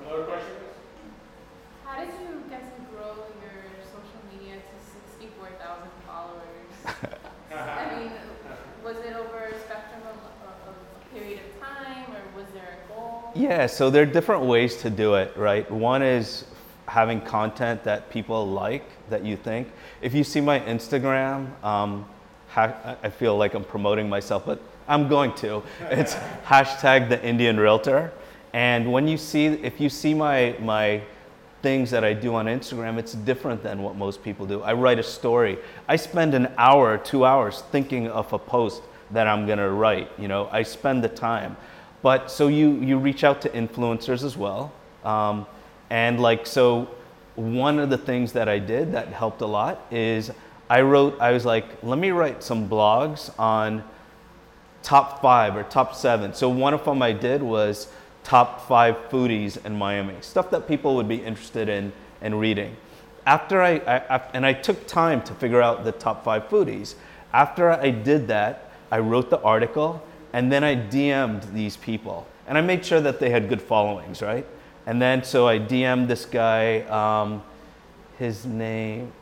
Another question? How did you get to grow your social media to sixty-four thousand followers? I mean, was it over a spectrum of a period of time or was there a goal? Yeah, so there are different ways to do it, right? One is having content that people like, that you think. If you see my Instagram, um, ha- I feel like I'm promoting myself, but I'm going to. It's hashtag the Indian Realtor. And when you see, if you see my my things that I do on Instagram, it's different than what most people do. I write a story. I spend an hour, two hours thinking of a post that I'm gonna write. You know, I spend the time. But so you you reach out to influencers as well. Um, and like so, one of the things that I did that helped a lot is I wrote. I was like, let me write some blogs on top five or top seven. So one of them I did was top five foodies in Miami, stuff that people would be interested in and reading. After I, I, I, and I took time to figure out the top five foodies. After I did that, I wrote the article and then I D M'd these people. And I made sure that they had good followings, right? And then, so I D M'd this guy, um, his name,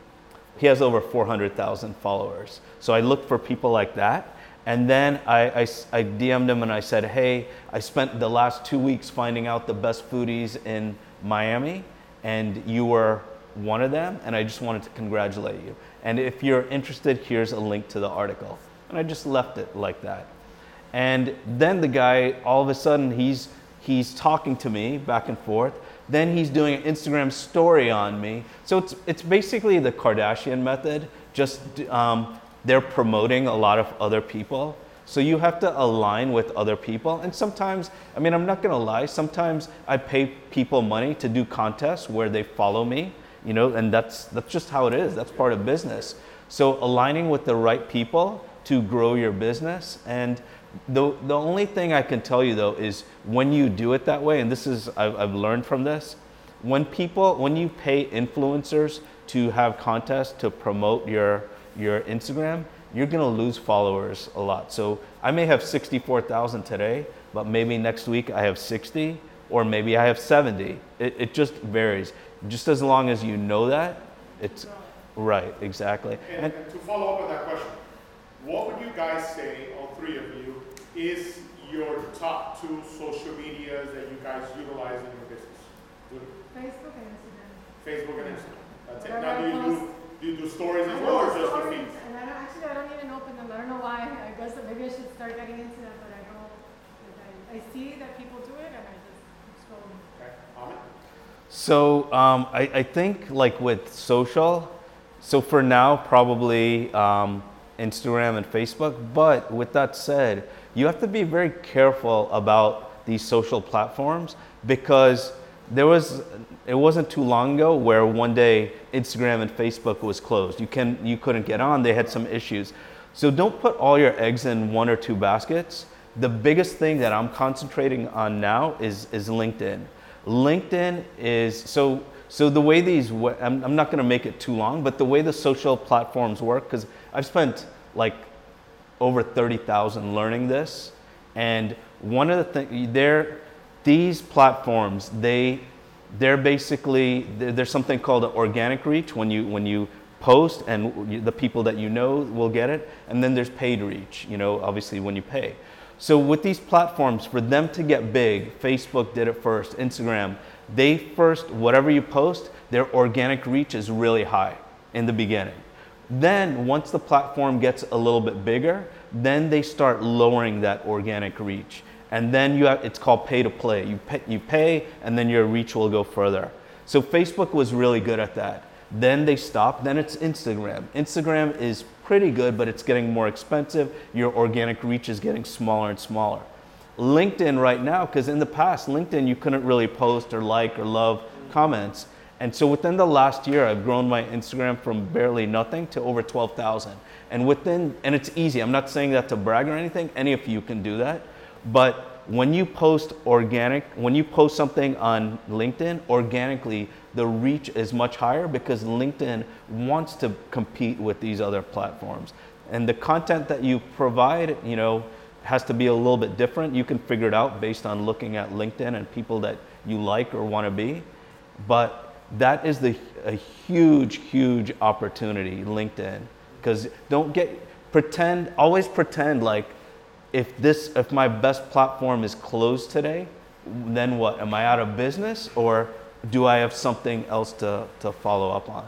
he has over four hundred thousand followers. So I looked for people like that. And then I, I, I D M'd him and I said, hey, I spent the last two weeks finding out the best foodies in Miami and you were one of them and I just wanted to congratulate you. And if you're interested, here's a link to the article. And I just left it like that. And then the guy, all of a sudden, he's he's talking to me back and forth. Then he's doing an Instagram story on me. So it's, it's basically the Kardashian method, just... Um, they're promoting a lot of other people. So you have to align with other people. And sometimes, I mean, I'm not gonna lie, sometimes I pay people money to do contests where they follow me, you know, and that's that's just how it is. That's part of business. So aligning with the right people to grow your business. And the the only thing I can tell you though is when you do it that way, and this is, I've, I've learned from this, when people, when you pay influencers to have contests to promote your your Instagram, you're gonna lose followers a lot. So I may have sixty-four thousand today, but maybe next week I have sixty, or maybe I have seventy. It, it just varies. Just as long as you know that, it's right, exactly. And, and, and to follow up on that question, what would you guys say, all three of you, is your top two social medias that you guys utilize in your business? Facebook and Instagram. Facebook and Instagram. That's it. Now do you do You do stories as well, or just the feed? And I don't, actually, I don't even open them. I don't know why. I guess that maybe I should start getting into them, but I don't. I, I see that people do it, and I just scroll. Okay, Amit. So um, I, I think like with social, so for now probably um, Instagram and Facebook. But with that said, you have to be very careful about these social platforms because there was, it wasn't too long ago where one day Instagram and Facebook was closed. You can, you couldn't get on. They had some issues. So don't put all your eggs in one or two baskets. The biggest thing that I'm concentrating on now is is LinkedIn. LinkedIn is, so so the way these, I'm, I'm not gonna make it too long, but the way the social platforms work, because I've spent like over thirty thousand learning this. And one of the things, they're, these platforms, they, they're basically, they're, there's something called an organic reach when you, when you post and the people that you know will get it. And then there's paid reach, you know, obviously when you pay. So with these platforms, for them to get big, Facebook did it first, Instagram, they first, whatever you post, their organic reach is really high in the beginning. Then once the platform gets a little bit bigger, then they start lowering that organic reach. And then you have, it's called pay to play. You pay, you pay, and then your reach will go further. So Facebook was really good at that. Then they stopped, then it's Instagram. Instagram is pretty good, but it's getting more expensive. Your organic reach is getting smaller and smaller. LinkedIn right now, because in the past, LinkedIn, you couldn't really post or like or love comments. And so within the last year, I've grown my Instagram from barely nothing to over twelve thousand. And within, and it's easy. I'm not saying that to brag or anything. Any of you can do that. But when you post organic, when you post something on LinkedIn, organically, the reach is much higher because LinkedIn wants to compete with these other platforms. And the content that you provide, you know, has to be a little bit different. You can figure it out based on looking at LinkedIn and people that you like or want to be. But that is the a huge, huge opportunity, LinkedIn. Because don't get, pretend, always pretend like if this, if my best platform is closed today, then what? Am I out of business or do I have something else to, to follow up on?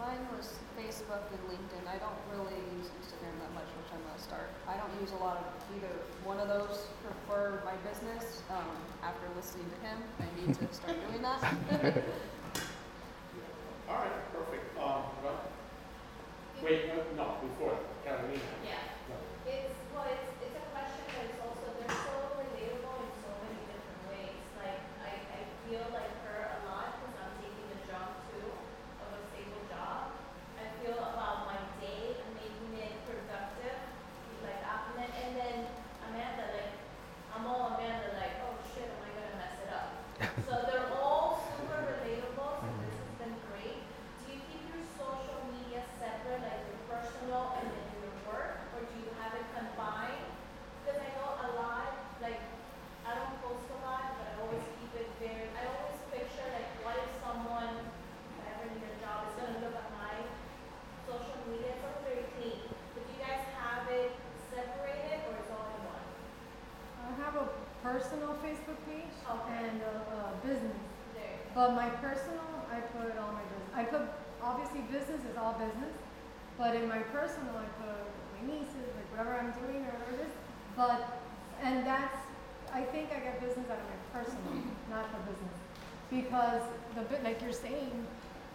Mine was Facebook and LinkedIn. I don't really use Instagram that much, which I'm going to start. I don't use a lot of either one of those for my business. Um, after listening to him, I need to start doing that. Yeah. All right, perfect. Um, well, wait, uh, no, before Carolina. Yeah. No. It's, well, it's, it's a question that is also, they're so relatable in so many different ways. Like, I, I feel like her a lot because I'm taking the job too, of a stable job. I feel about my day and making it productive, like Ahmed. And then Amanda, like, I'm all Amanda, like, oh shit, am I going to mess it up? So they're all super relatable, so this has been great. Do you keep your social media separate, like your personal and then your work, or do you have it combined? Because I know a lot, like, I don't post a lot, but I always keep it very, I always picture, like, what if someone, whatever your job is going to look at my social media, it's all very clean. But do you guys have it separated, or it's all in one? I have a personal Facebook page okay. and a, a business. There. But my personal, I put all my business. I put, obviously, business is all business. But in my personal, I put my nieces, like, whatever I'm doing, or whatever it is. But, and that's, I think I get business out of my personal, not the business. Because, the bit like you're saying,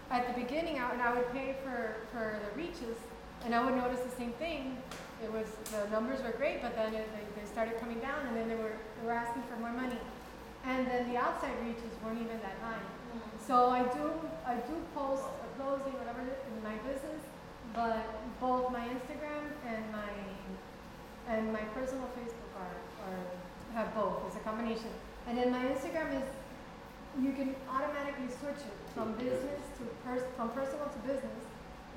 at the beginning, I, and I would pay for, for the reaches, and I would notice the same thing. It was, the numbers were great, but then it, they, they started coming down, and then they were, they were asking for more money. And then the outside reaches weren't even that high. Mm-hmm. So I do, I do post a closing, whatever, in my business, but both my Instagram and my and my personal Facebook are, are have both. It's a combination. And then my Instagram is, you can automatically switch it from business to pers- from personal to business.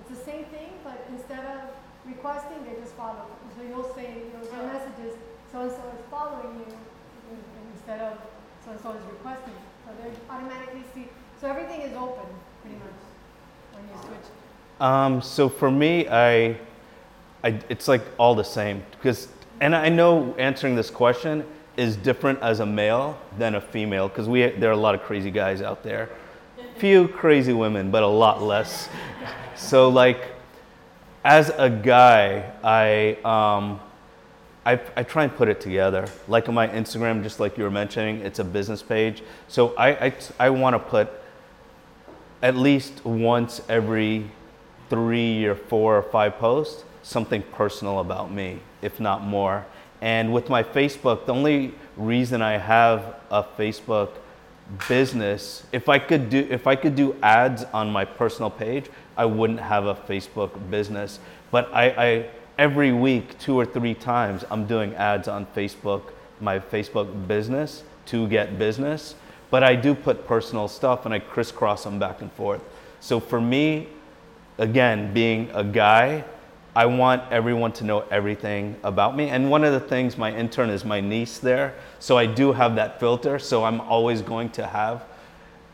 It's the same thing, but instead of requesting, they just follow. So you'll say, you'll get messages, so-and-so is following you, and instead of so-and-so is requesting. So they automatically see. So everything is open, pretty much, when you switch. Um, so for me, I... I, it's like all the same because, and I know answering this question is different as a male than a female because we there are a lot of crazy guys out there, few crazy women, but a lot less. So like, as a guy, I um, I, I try and put it together. Like on my Instagram, just like you were mentioning, it's a business page, so I I, I want to put at least once every three or four or five posts something personal about me, if not more. And with my Facebook, the only reason I have a Facebook business, if I could do if I could do ads on my personal page, I wouldn't have a Facebook business. But I, I every week, two or three times, I'm doing ads on Facebook, my Facebook business, to get business. But I do put personal stuff and I crisscross them back and forth. So for me, again, being a guy, I want everyone to know everything about me. And one of the things, my intern is my niece there, so I do have that filter. So I'm always going to have,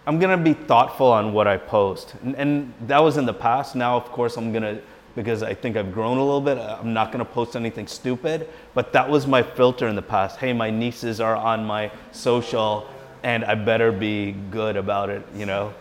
I'm gonna be thoughtful on what I post. And, and that was in the past. Now, of course, I'm gonna, because I think I've grown a little bit, I'm not gonna post anything stupid, but that was my filter in the past. Hey, my nieces are on my social and I better be good about it, you know?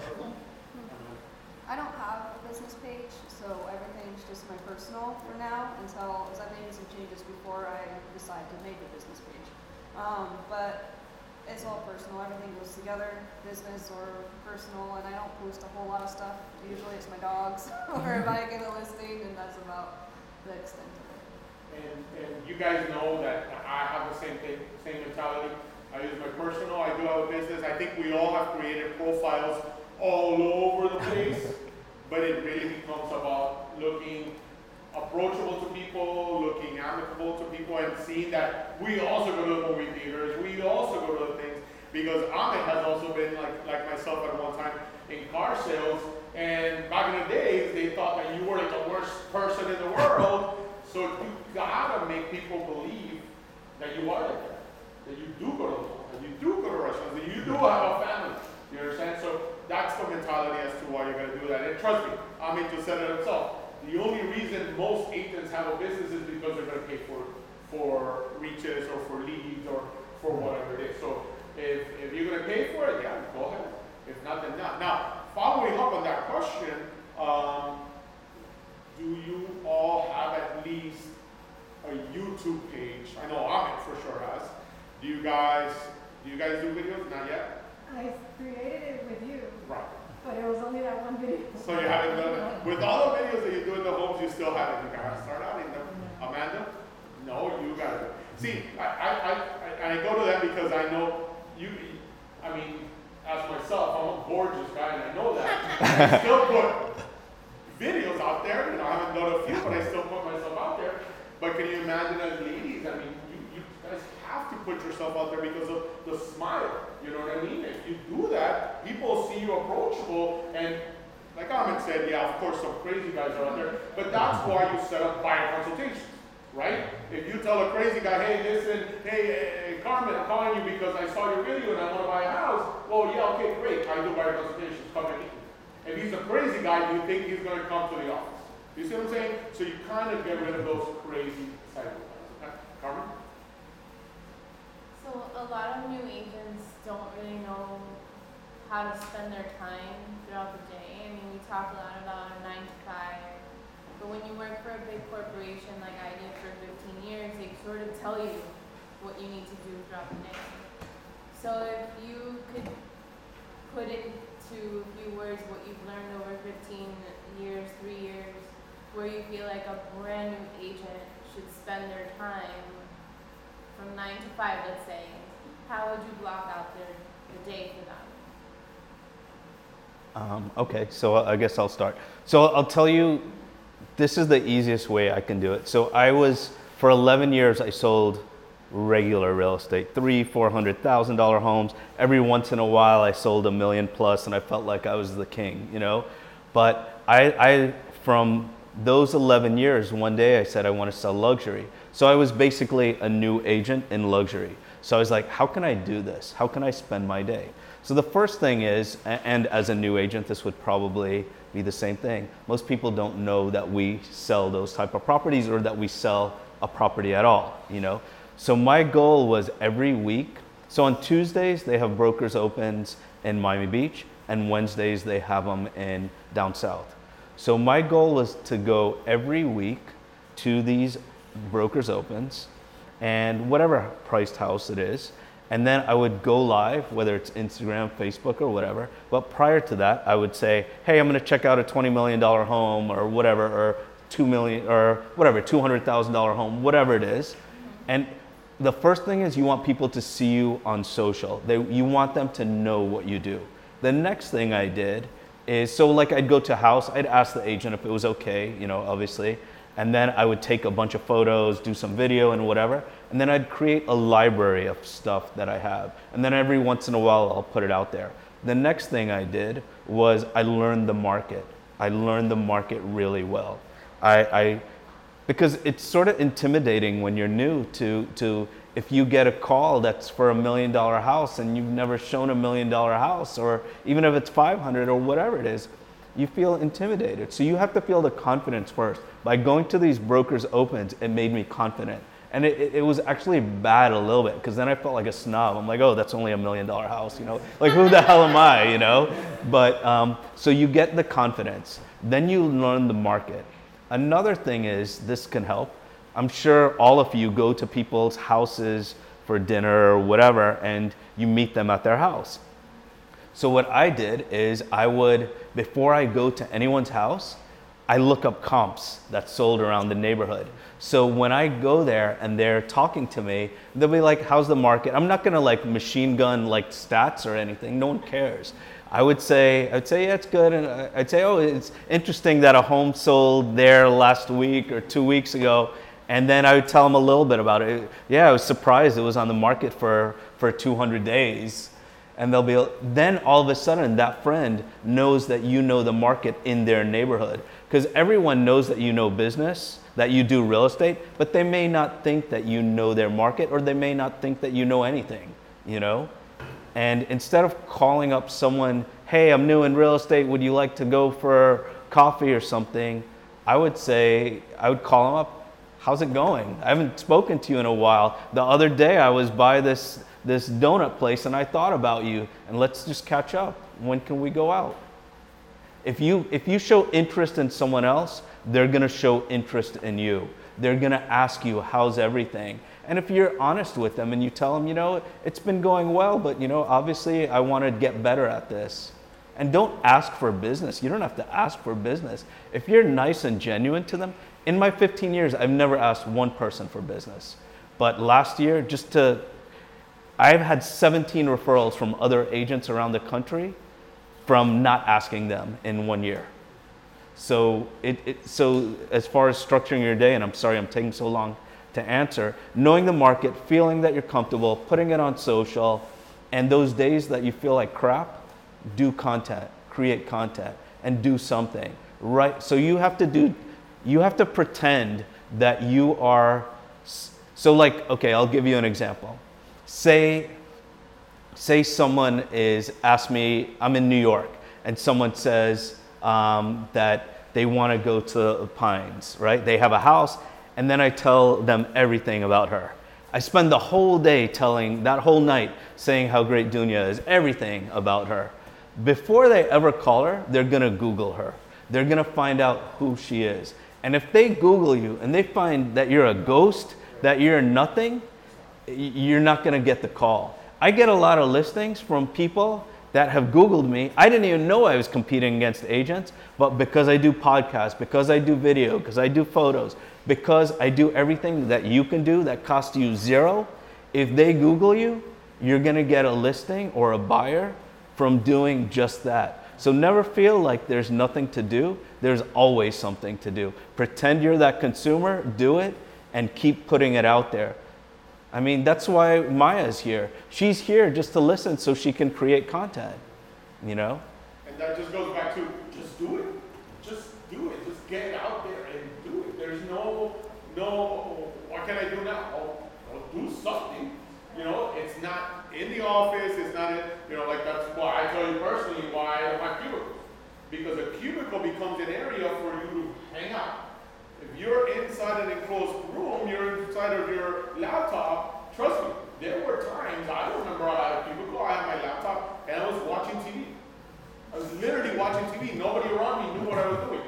Business or personal, and I don't post a whole lot of stuff. Usually it's my dogs or if I get a listing, and that's about the extent of it. And, and you guys know that I have the same thing, same mentality. I use my personal, I do have a business. I think we all have created profiles all over the place, but it really becomes about looking approachable to people, looking amicable to people, and seeing that we also go to the movie theaters, we also go to the things. Because Amit has also been, like like myself at one time, in car sales. And back in the days, they thought that you were like the worst person in the world. So you gotta make people believe that you are like that. That you do go to the mall, that you do go to restaurants, that you do have a family. You understand? So that's the mentality as to why you're gonna do that. And trust me, Amit just said it himself. The only reason most agents have a business is because they're gonna pay for, for reaches or for leads or for whatever it is. So, If, if you're going to pay for it, yeah, go ahead. If not, then not. Now, following up on that question, um, do you all have at least a YouTube page? I know Amit for sure has. Do you guys do you guys do videos? Not yet? I created it with you. Right. But it was only that one video. So you haven't done it. With all the videos that you do in the homes, you still haven't. You gotta start out in them. Amanda? No, you gotta do it. See, I, I, I, I go to that because I know. You, I mean, as myself, I'm a gorgeous guy, and I know that. I still put videos out there. You know, I haven't done a few, but I still put myself out there. But can you imagine as ladies? I mean, you, you guys have to put yourself out there because of the smile. You know what I mean? If you do that, people see you approachable. And like Amit said, yeah, of course, some crazy guys are out there. But that's why you set up buyer consultations. Right? If you tell a crazy guy, hey, listen, hey, uh, Carmen, I'm calling you because I saw your video and I want to buy a house. Well, yeah, okay, great. I do buy consultations. Come and meet me. If he's a crazy guy, do you think he's going to come to the office? You see what I'm saying? So you kind of get rid of those crazy cycles. Okay? Carmen? So a lot of new agents don't really know how to spend their time throughout the day. I mean, we talk a lot about a nine to five. But when you work for a big corporation like I did for fifteen years, they sort of tell you what you need to do throughout the day. So if you could put into a few words what you've learned over fifteen years, three years, where you feel like a brand new agent should spend their time from nine to five, let's say, how would you block out their, the day for them? Um, okay, so I guess I'll start. So I'll tell you, this is the easiest way I can do it. So I was, for eleven years, I sold regular real estate, three, four hundred thousand dollar homes. Every once in a while, I sold a million plus, and I felt like I was the king, you know. But I, I from those eleven years, one day I said I want to sell luxury. So I was basically a new agent in luxury. So I was like, how can I do this? How can I spend my day? So the first thing is, and as a new agent, this would probably be the same thing. Most people don't know that we sell those type of properties or that we sell a property at all, you know? So my goal was every week. So on Tuesdays, they have brokers opens in Miami Beach, and Wednesdays they have them in down south. So my goal was to go every week to these brokers opens and whatever priced house it is. And then I would go live, whether it's Instagram, Facebook, or whatever. But prior to that, I would say, hey, I'm gonna check out a twenty million dollars home or whatever, or two million, or whatever, two hundred thousand dollars home, whatever it is. And the first thing is you want people to see you on social. They, you want them to know what you do. The next thing I did is, so like I'd go to house, I'd ask the agent if it was okay, you know, obviously. And then I would take a bunch of photos, do some video and whatever. And then I'd create a library of stuff that I have. And then every once in a while, I'll put it out there. The next thing I did was I learned the market. I learned the market really well. I, I because it's sort of intimidating when you're new to, to if you get a call that's for a million dollar house and you've never shown a million dollar house, or even if it's five hundred or whatever it is, you feel intimidated. So you have to feel the confidence first. By going to these brokers' opens, it made me confident. And it, it was actually bad a little bit, because then I felt like a snob. I'm like, oh, that's only a million dollar house, you know? Like, who the hell am I, you know? But, um, so you get the confidence. Then you learn the market. Another thing is, this can help. I'm sure all of you go to people's houses for dinner or whatever, and you meet them at their house. So what I did is I would, before I go to anyone's house, I look up comps that's sold around the neighborhood. So when I go there and they're talking to me, they'll be like, how's the market? I'm not gonna like machine gun like stats or anything, no one cares. I would say, I'd say, yeah, it's good. And I'd say, oh, it's interesting that a home sold there last week or two weeks ago. And then I would tell them a little bit about it. Yeah, I was surprised it was on the market for, for two hundred days. And they'll be, then all of a sudden that friend knows that you know the market in their neighborhood. Because everyone knows that you know business, that you do real estate, but they may not think that you know their market, or they may not think that you know anything, you know? And instead of calling up someone, hey, I'm new in real estate, would you like to go for coffee or something? I would say, I would call them up, how's it going? I haven't spoken to you in a while. The other day I was by this, this donut place and I thought about you, and let's just catch up. When can we go out? If you if you show interest in someone else, they're gonna show interest in you. They're gonna ask you, how's everything? And if you're honest with them and you tell them, you know, it's been going well, but you know, obviously I wanna get better at this. And don't ask for business. You don't have to ask for business. If you're nice and genuine to them, in my fifteen years, I've never asked one person for business. But last year, just to, I've had seventeen referrals from other agents around the country from not asking them in one year. So it, it so as far as structuring your day, and I'm sorry I'm taking so long to answer, knowing the market, feeling that you're comfortable, putting it on social, and those days that you feel like crap, do content, create content, and do something, right? So you have to do, you have to pretend that you are, so like, okay, I'll give you an example. Say, Say someone is, asked me, I'm in New York, and someone says um, that they want to go to the Pines, right? They have a house, and then I tell them everything about her. I spend the whole day telling, that whole night, saying how great Dunia is, everything about her. Before they ever call her, they're going to Google her. They're going to find out who she is. And if they Google you and they find that you're a ghost, that you're nothing, you're not going to get the call. I get a lot of listings from people that have Googled me. I didn't even know I was competing against agents, but because I do podcasts, because I do video, because I do photos, because I do everything that you can do that costs you zero, if they Google you, you're gonna get a listing or a buyer from doing just that. So never feel like there's nothing to do. There's always something to do. Pretend you're that consumer, do it, and keep putting it out there. I mean, that's why Maya's here. She's here just to listen so she can create content, you know? And that just goes back to just do it. Just do it. Just get out there and do it. There's no, no, what can I do now? I'll, I'll do something. You know, it's not in the office. It's not, in, you know, like that's why I tell you personally why I have my cubicle. Because a cubicle becomes an area for you to hang out. If you're inside an enclosed room, you're inside of your laptop, trust me, there were times, I remember I had a cubicle, I had my laptop, and I was watching T V. I was literally watching T V. Nobody around me knew what I was doing,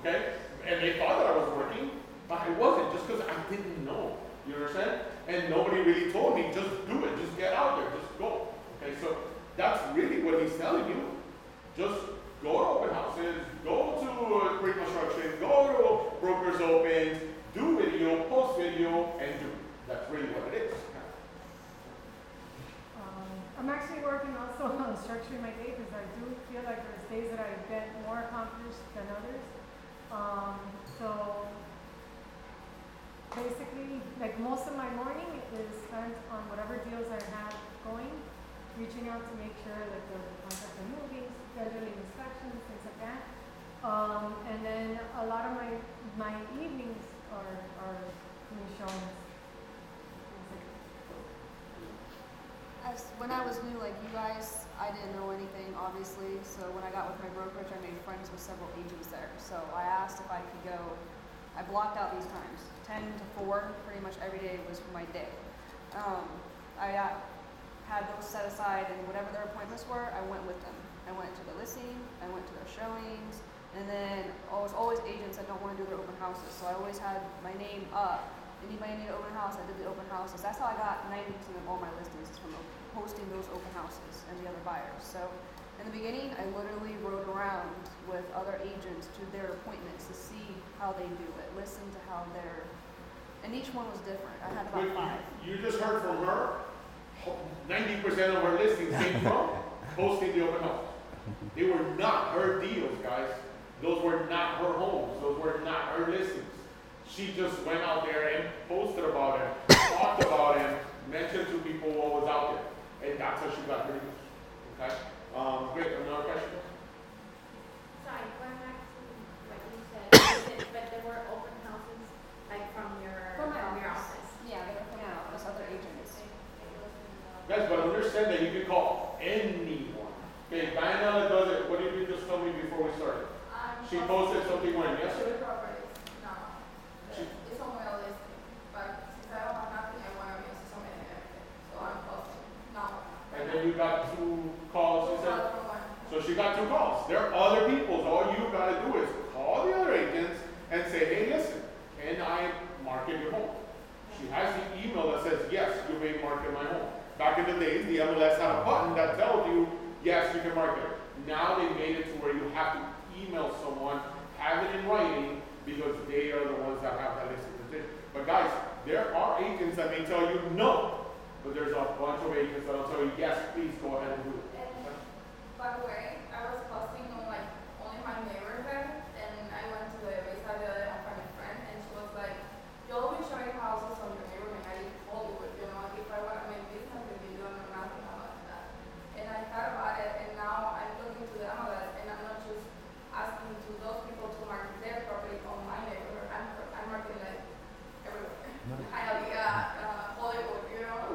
okay? And they thought that I was working, but I wasn't, just because I didn't know, you understand? And nobody really told me, just do it, just get out there, just go, okay? So that's really what he's telling you. Just go to open houses, go to pre-construction, go to brokers' opens, do video, post video, and do. That's really what it is. nurturing my day, because I do feel like there's days that I've been more accomplished than others. Um, so basically, like, most of my morning is spent on whatever deals I have going, reaching out to make sure that the contracts are moving, scheduling inspections, things like that. Um, and then a lot of my my evenings are are being shown. As when I was new, like you guys, I didn't know anything, obviously. So when I got with my brokerage, I made friends with several agents there. So I asked if I could go. I blocked out these times, ten to four, pretty much every day was my day. Um, I got, had those set aside, and whatever their appointments were, I went with them. I went to the listing, I went to their showings, and then I was always agents that don't want to do their open houses. So I always had my name up. Anybody need an open house? I did the open houses. That's how I got ninety percent of all my listings, is from hosting those open houses and the other buyers. So in the beginning, I literally rode around with other agents to their appointments to see how they do it, listen to how they're, and each one was different. I had about five. You just heard from her, ninety percent of her listings came from hosting the open house. They were not her deals, guys. Those were not her homes. Those were not her listings. She just went out there and posted about it, talked about it, mentioned to people what was out there. And that's how she got her deals. Okay? Um, great. Another question? Sorry, going back to what you said, but there were open houses, like from your, from from your office. office. Yeah, they were from yeah, those other agents. Guys, but understand that you can call anyone. Okay, Diana does it. What did you just tell me before we started? Um, she posted something when yesterday? You got two calls. So she got two calls. There are other people. So all you got to do is call the other agents and say, hey, listen, can I market your home? She has the email that says, yes, you may market my home. Back in the days, the M L S had a button that tells you, yes, you can market it. Now they made it to where you have to email someone, have it in writing, because they are the ones that have that listed position. But guys, there are agents that may tell you no. But there's a bunch of agents that'll tell you, yes, please go ahead and do it. And by the way, I was posting on like only my neighborhood, and I went to the wayside the other day with my friend, and she was like, you'll be showing houses from your neighborhood, I need to follow it, you know, if I want to make business with you, I don't know nothing about that. And I thought about it, and now I'm looking to the M L S, and I'm not just asking to those people to market their property on my neighborhood, I'm, I'm marketing like everywhere. I have the uh, Hollywood.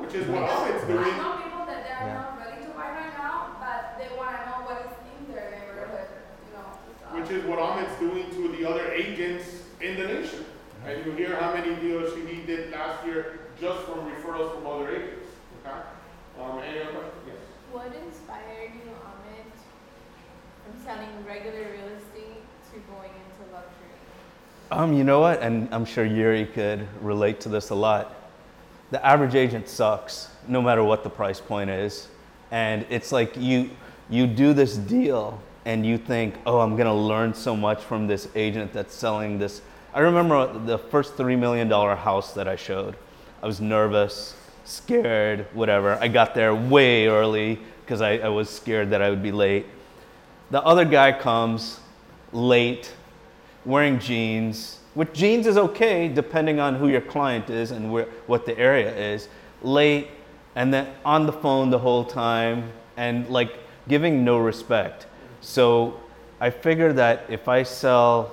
Which is what Amit's doing. I know people that they are not ready to buy right now, but they want to know what is in their neighborhood. You know, so. Which is what Amit's doing to the other agents in the nation. Mm-hmm. And you hear how many deals she did last year just from referrals from other agents. Okay. Um, any other questions? Yes. What inspired you, Amit, from selling regular real estate to going into luxury? Um, you know what? And I'm sure Yuri could relate to this a lot. The average agent sucks, no matter what the price point is. And it's like you you do this deal and you think, oh, I'm gonna learn so much from this agent that's selling this. I remember the first three million dollars house that I showed. I was nervous, scared, whatever. I got there way early because I, I was scared that I would be late. The other guy comes late, wearing jeans, which jeans is okay, depending on who your client is and where, what the area is. Late, and then on the phone the whole time, and like giving no respect. So I figure that if I sell,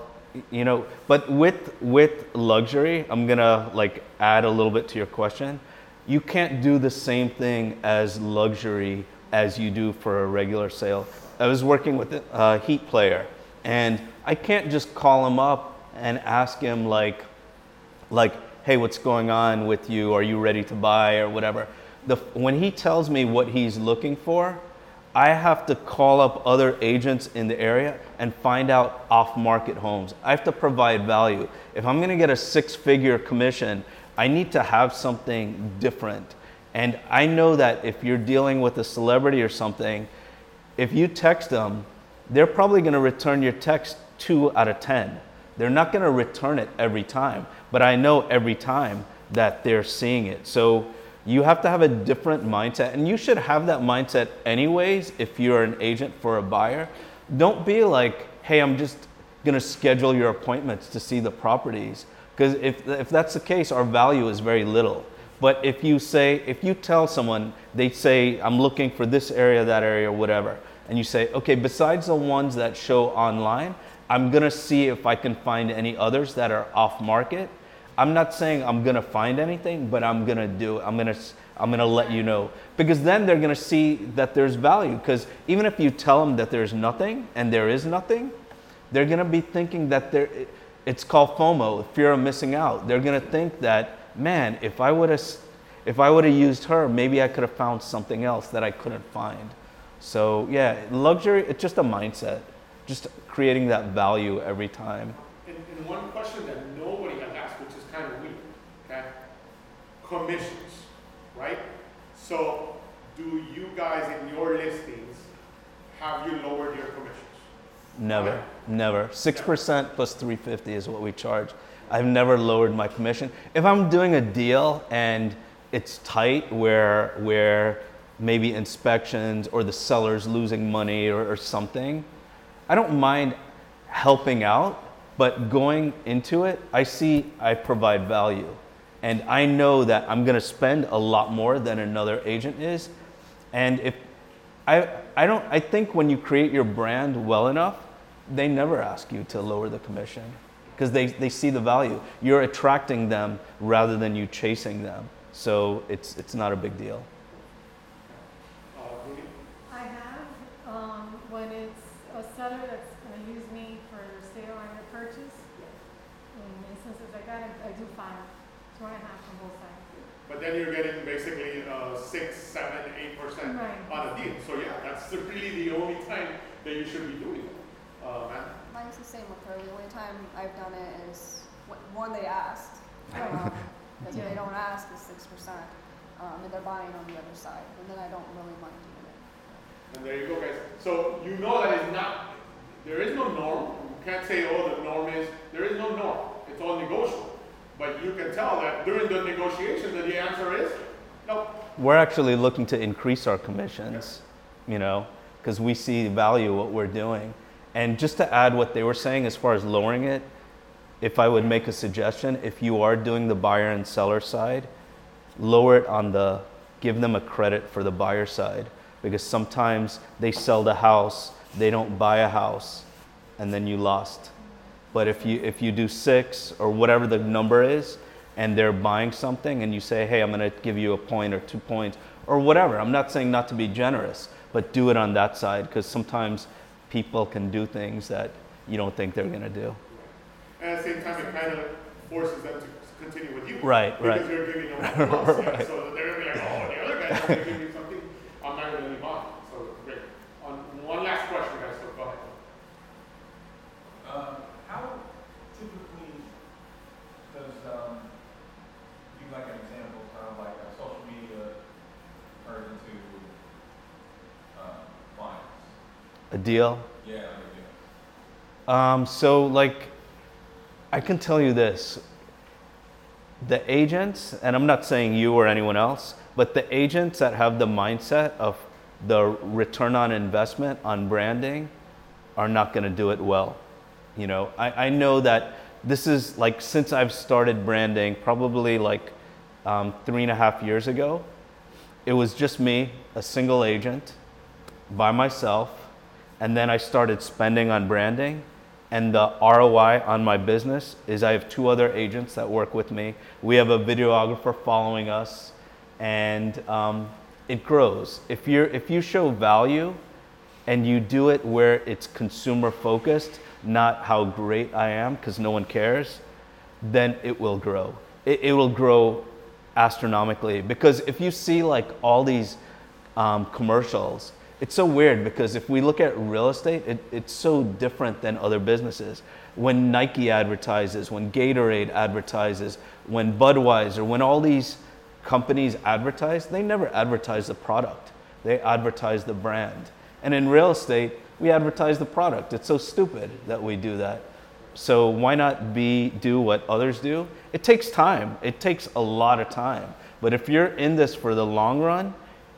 you know, but with with luxury, I'm gonna like add a little bit to your question. You can't do the same thing as luxury as you do for a regular sale. I was working with a Heat player, and I can't just call him up and ask him like, like, hey, what's going on with you? Are you ready to buy or whatever? The, when he tells me what he's looking for, I have to call up other agents in the area and find out off-market homes. I have to provide value. If I'm gonna get a six-figure commission, I need to have something different. And I know that if you're dealing with a celebrity or something, if you text them, they're probably gonna return your text two out of ten. They're not going to return it every time, but I know every time that they're seeing it. So You have to have a different mindset, and you should have that mindset anyways if you're an agent for a buyer. Don't be like, hey, I'm just gonna schedule your appointments to see the properties, because if, if that's the case, our value is very little. But if you say, if you tell someone, they say, I'm looking for this area, that area, whatever, and you say, okay, besides the ones that show online, I'm gonna see if I can find any others that are off market. I'm not saying I'm gonna find anything, but I'm gonna do it. I'm gonna, I'm gonna let you know. Because then they're gonna see that there's value. Because even if you tell them that there's nothing, and there is nothing, they're gonna be thinking that there, it's called FOMO, fear of missing out. They're gonna think that, man, if I would've, if I would've used her, maybe I could've found something else that I couldn't find. So yeah, luxury, it's just a mindset. Just creating that value every time. And, and one question that nobody has asked, which is kind of weird, okay? Commissions, right? So do you guys in your listings, have you lowered your commissions? Never, okay. never. six percent plus three fifty is what we charge. I've never lowered my commission. If I'm doing a deal and it's tight where, where maybe inspections or the seller's losing money or, or something, I don't mind helping out, but going into it, I see I provide value. And I know that I'm gonna spend a lot more than another agent is. And if I I don't I think when you create your brand well enough, they never ask you to lower the commission. Because they, they see the value. You're attracting them rather than you chasing them. So it's it's not a big deal. I have um, when it's a seller that's going to use me for their sale or their purchase. In instances like that, I, I do five, two and a half on both sides. But then you're getting basically uh, six, seven, eight percent on a deal. So yeah, that's really the only time that you should be doing it. Uh, Mine's the same with her. The only time I've done it is one they asked. Um, because yeah. If they don't ask, it's six percent, um, and they're buying on the other side, and then I don't really mind doing it. And there you go, guys. So you know that it's not, there is no norm. You can't say, oh, the norm is, there is no norm. It's all negotiable. But you can tell that during the negotiation that the answer is no. We're actually looking to increase our commissions, okay. you know, because we see value what we're doing. And just to add what they were saying as far as lowering it, if I would make a suggestion, if you are doing the buyer and seller side, lower it on the, give them a credit for the buyer side. Because sometimes they sell the house, they don't buy a house, and then you lost. But if you if you do six or whatever the number is, and they're buying something, and you say, hey, I'm gonna give you a point or two points or whatever. I'm not saying not to be generous, but do it on that side, because sometimes people can do things that you don't think they're gonna do. And at the same time, it kind of forces them to continue with you. Right, because right. Because you're giving them a loss, right. yeah, so they're gonna be like, oh, the other guy's gonna give you something. I'm not going to leave on. So great. On one last question, guys. So go ahead. Um, how typically does um, give like an example of how like a social media turns into um, clients? A deal? Yeah, like a deal. Um, so like, I can tell you this. The agents, and I'm not saying you or anyone else, but the agents that have the mindset of the return on investment on branding are not going to do it well. You know, I, I know that this is like, since I've started branding probably like um, three and a half years ago, it was just me, a single agent by myself. And then I started spending on branding, and the R O I on my business is I have two other agents that work with me. We have a videographer following us. And um, it grows. If you're if you show value and you do it where it's consumer focused, not how great I am, because no one cares, then it will grow. It, it will grow astronomically. Because if you see like all these um, commercials, it's so weird, because if we look at real estate, it, it's so different than other businesses. When Nike advertises, when Gatorade advertises, when Budweiser, when all these companies advertise, they never advertise the product. They advertise the brand. And in real estate, we advertise the product. It's so stupid that we do that. So why not be do what others do? It takes time. It takes a lot of time. But if you're in this for the long run,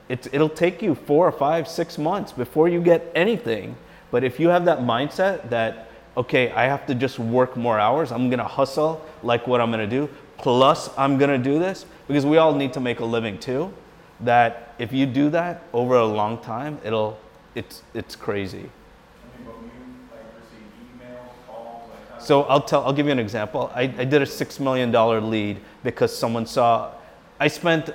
it's, it'll take you four or five, six months before you get anything. But if you have that mindset that, okay, I have to just work more hours, I'm gonna hustle like what I'm gonna do, plus I'm gonna do this, because we all need to make a living too, that if you do that over a long time, it'll, it's, it's crazy. I mean, but when you like receive email, calls, like so I'll tell, I'll give you an example. I, I did a six million dollars lead because someone saw, I spent,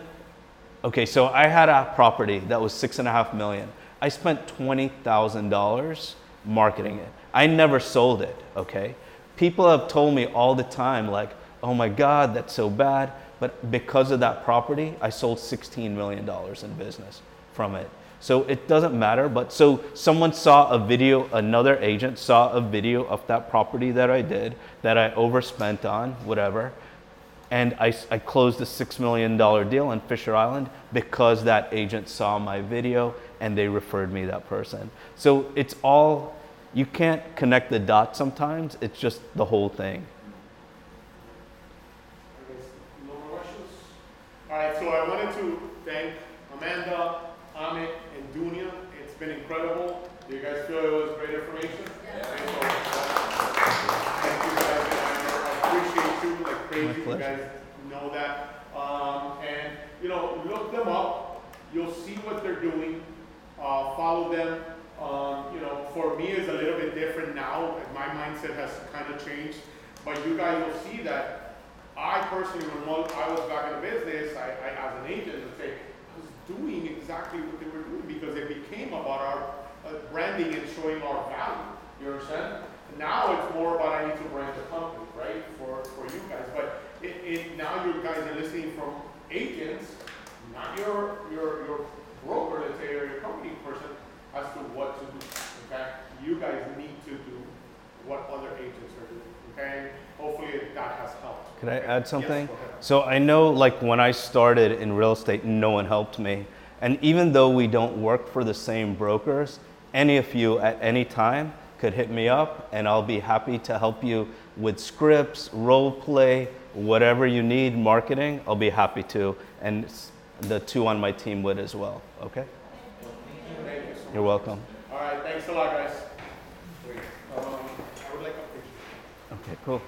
okay, so I had a property that was six and a half million. I spent twenty thousand dollars marketing it. I never sold it, okay? People have told me all the time, like, oh my God, that's so bad. But because of that property, I sold sixteen million dollars in business from it. So it doesn't matter, but so someone saw a video, another agent saw a video of that property that I did, that I overspent on, whatever. And I, I closed a six million dollars deal in Fisher Island because that agent saw my video and they referred me that person. So it's all, you can't connect the dots sometimes, it's just the whole thing. All right, so I wanted to thank Amanda, Amit, and Dunia. It's been incredible. Do you guys feel it was great information? Yeah. Thank you. Thank you guys. Like crazy, you guys know that. Um, and you know, look them up. You'll see what they're doing. Uh, follow them. Um, you know, for me, it's a little bit different now. My mindset has kind of changed. But you guys will see that I personally, when I was back in the business, I, I as an agent, let's say, I was doing exactly what they were doing because it became about our uh, branding and showing our value. You understand? Now it's more about I need to brand the company, right? For for you guys, but it, it now you guys are listening from agents, not your your your broker, let's say, or your company person, as to what to do. Okay, you guys need to do what other agents are doing. Okay, hopefully that has helped. Can I add something? Yes, go ahead. So I know, like when I started in real estate, no one helped me, and even though we don't work for the same brokers, any of you at any time could hit me up and I'll be happy to help you with scripts, role play, whatever you need, marketing, I'll be happy to. And the two on my team would as well, okay? Thank you so much. You're welcome. All right, thanks a lot, guys. Um, I would like a picture. Okay, cool.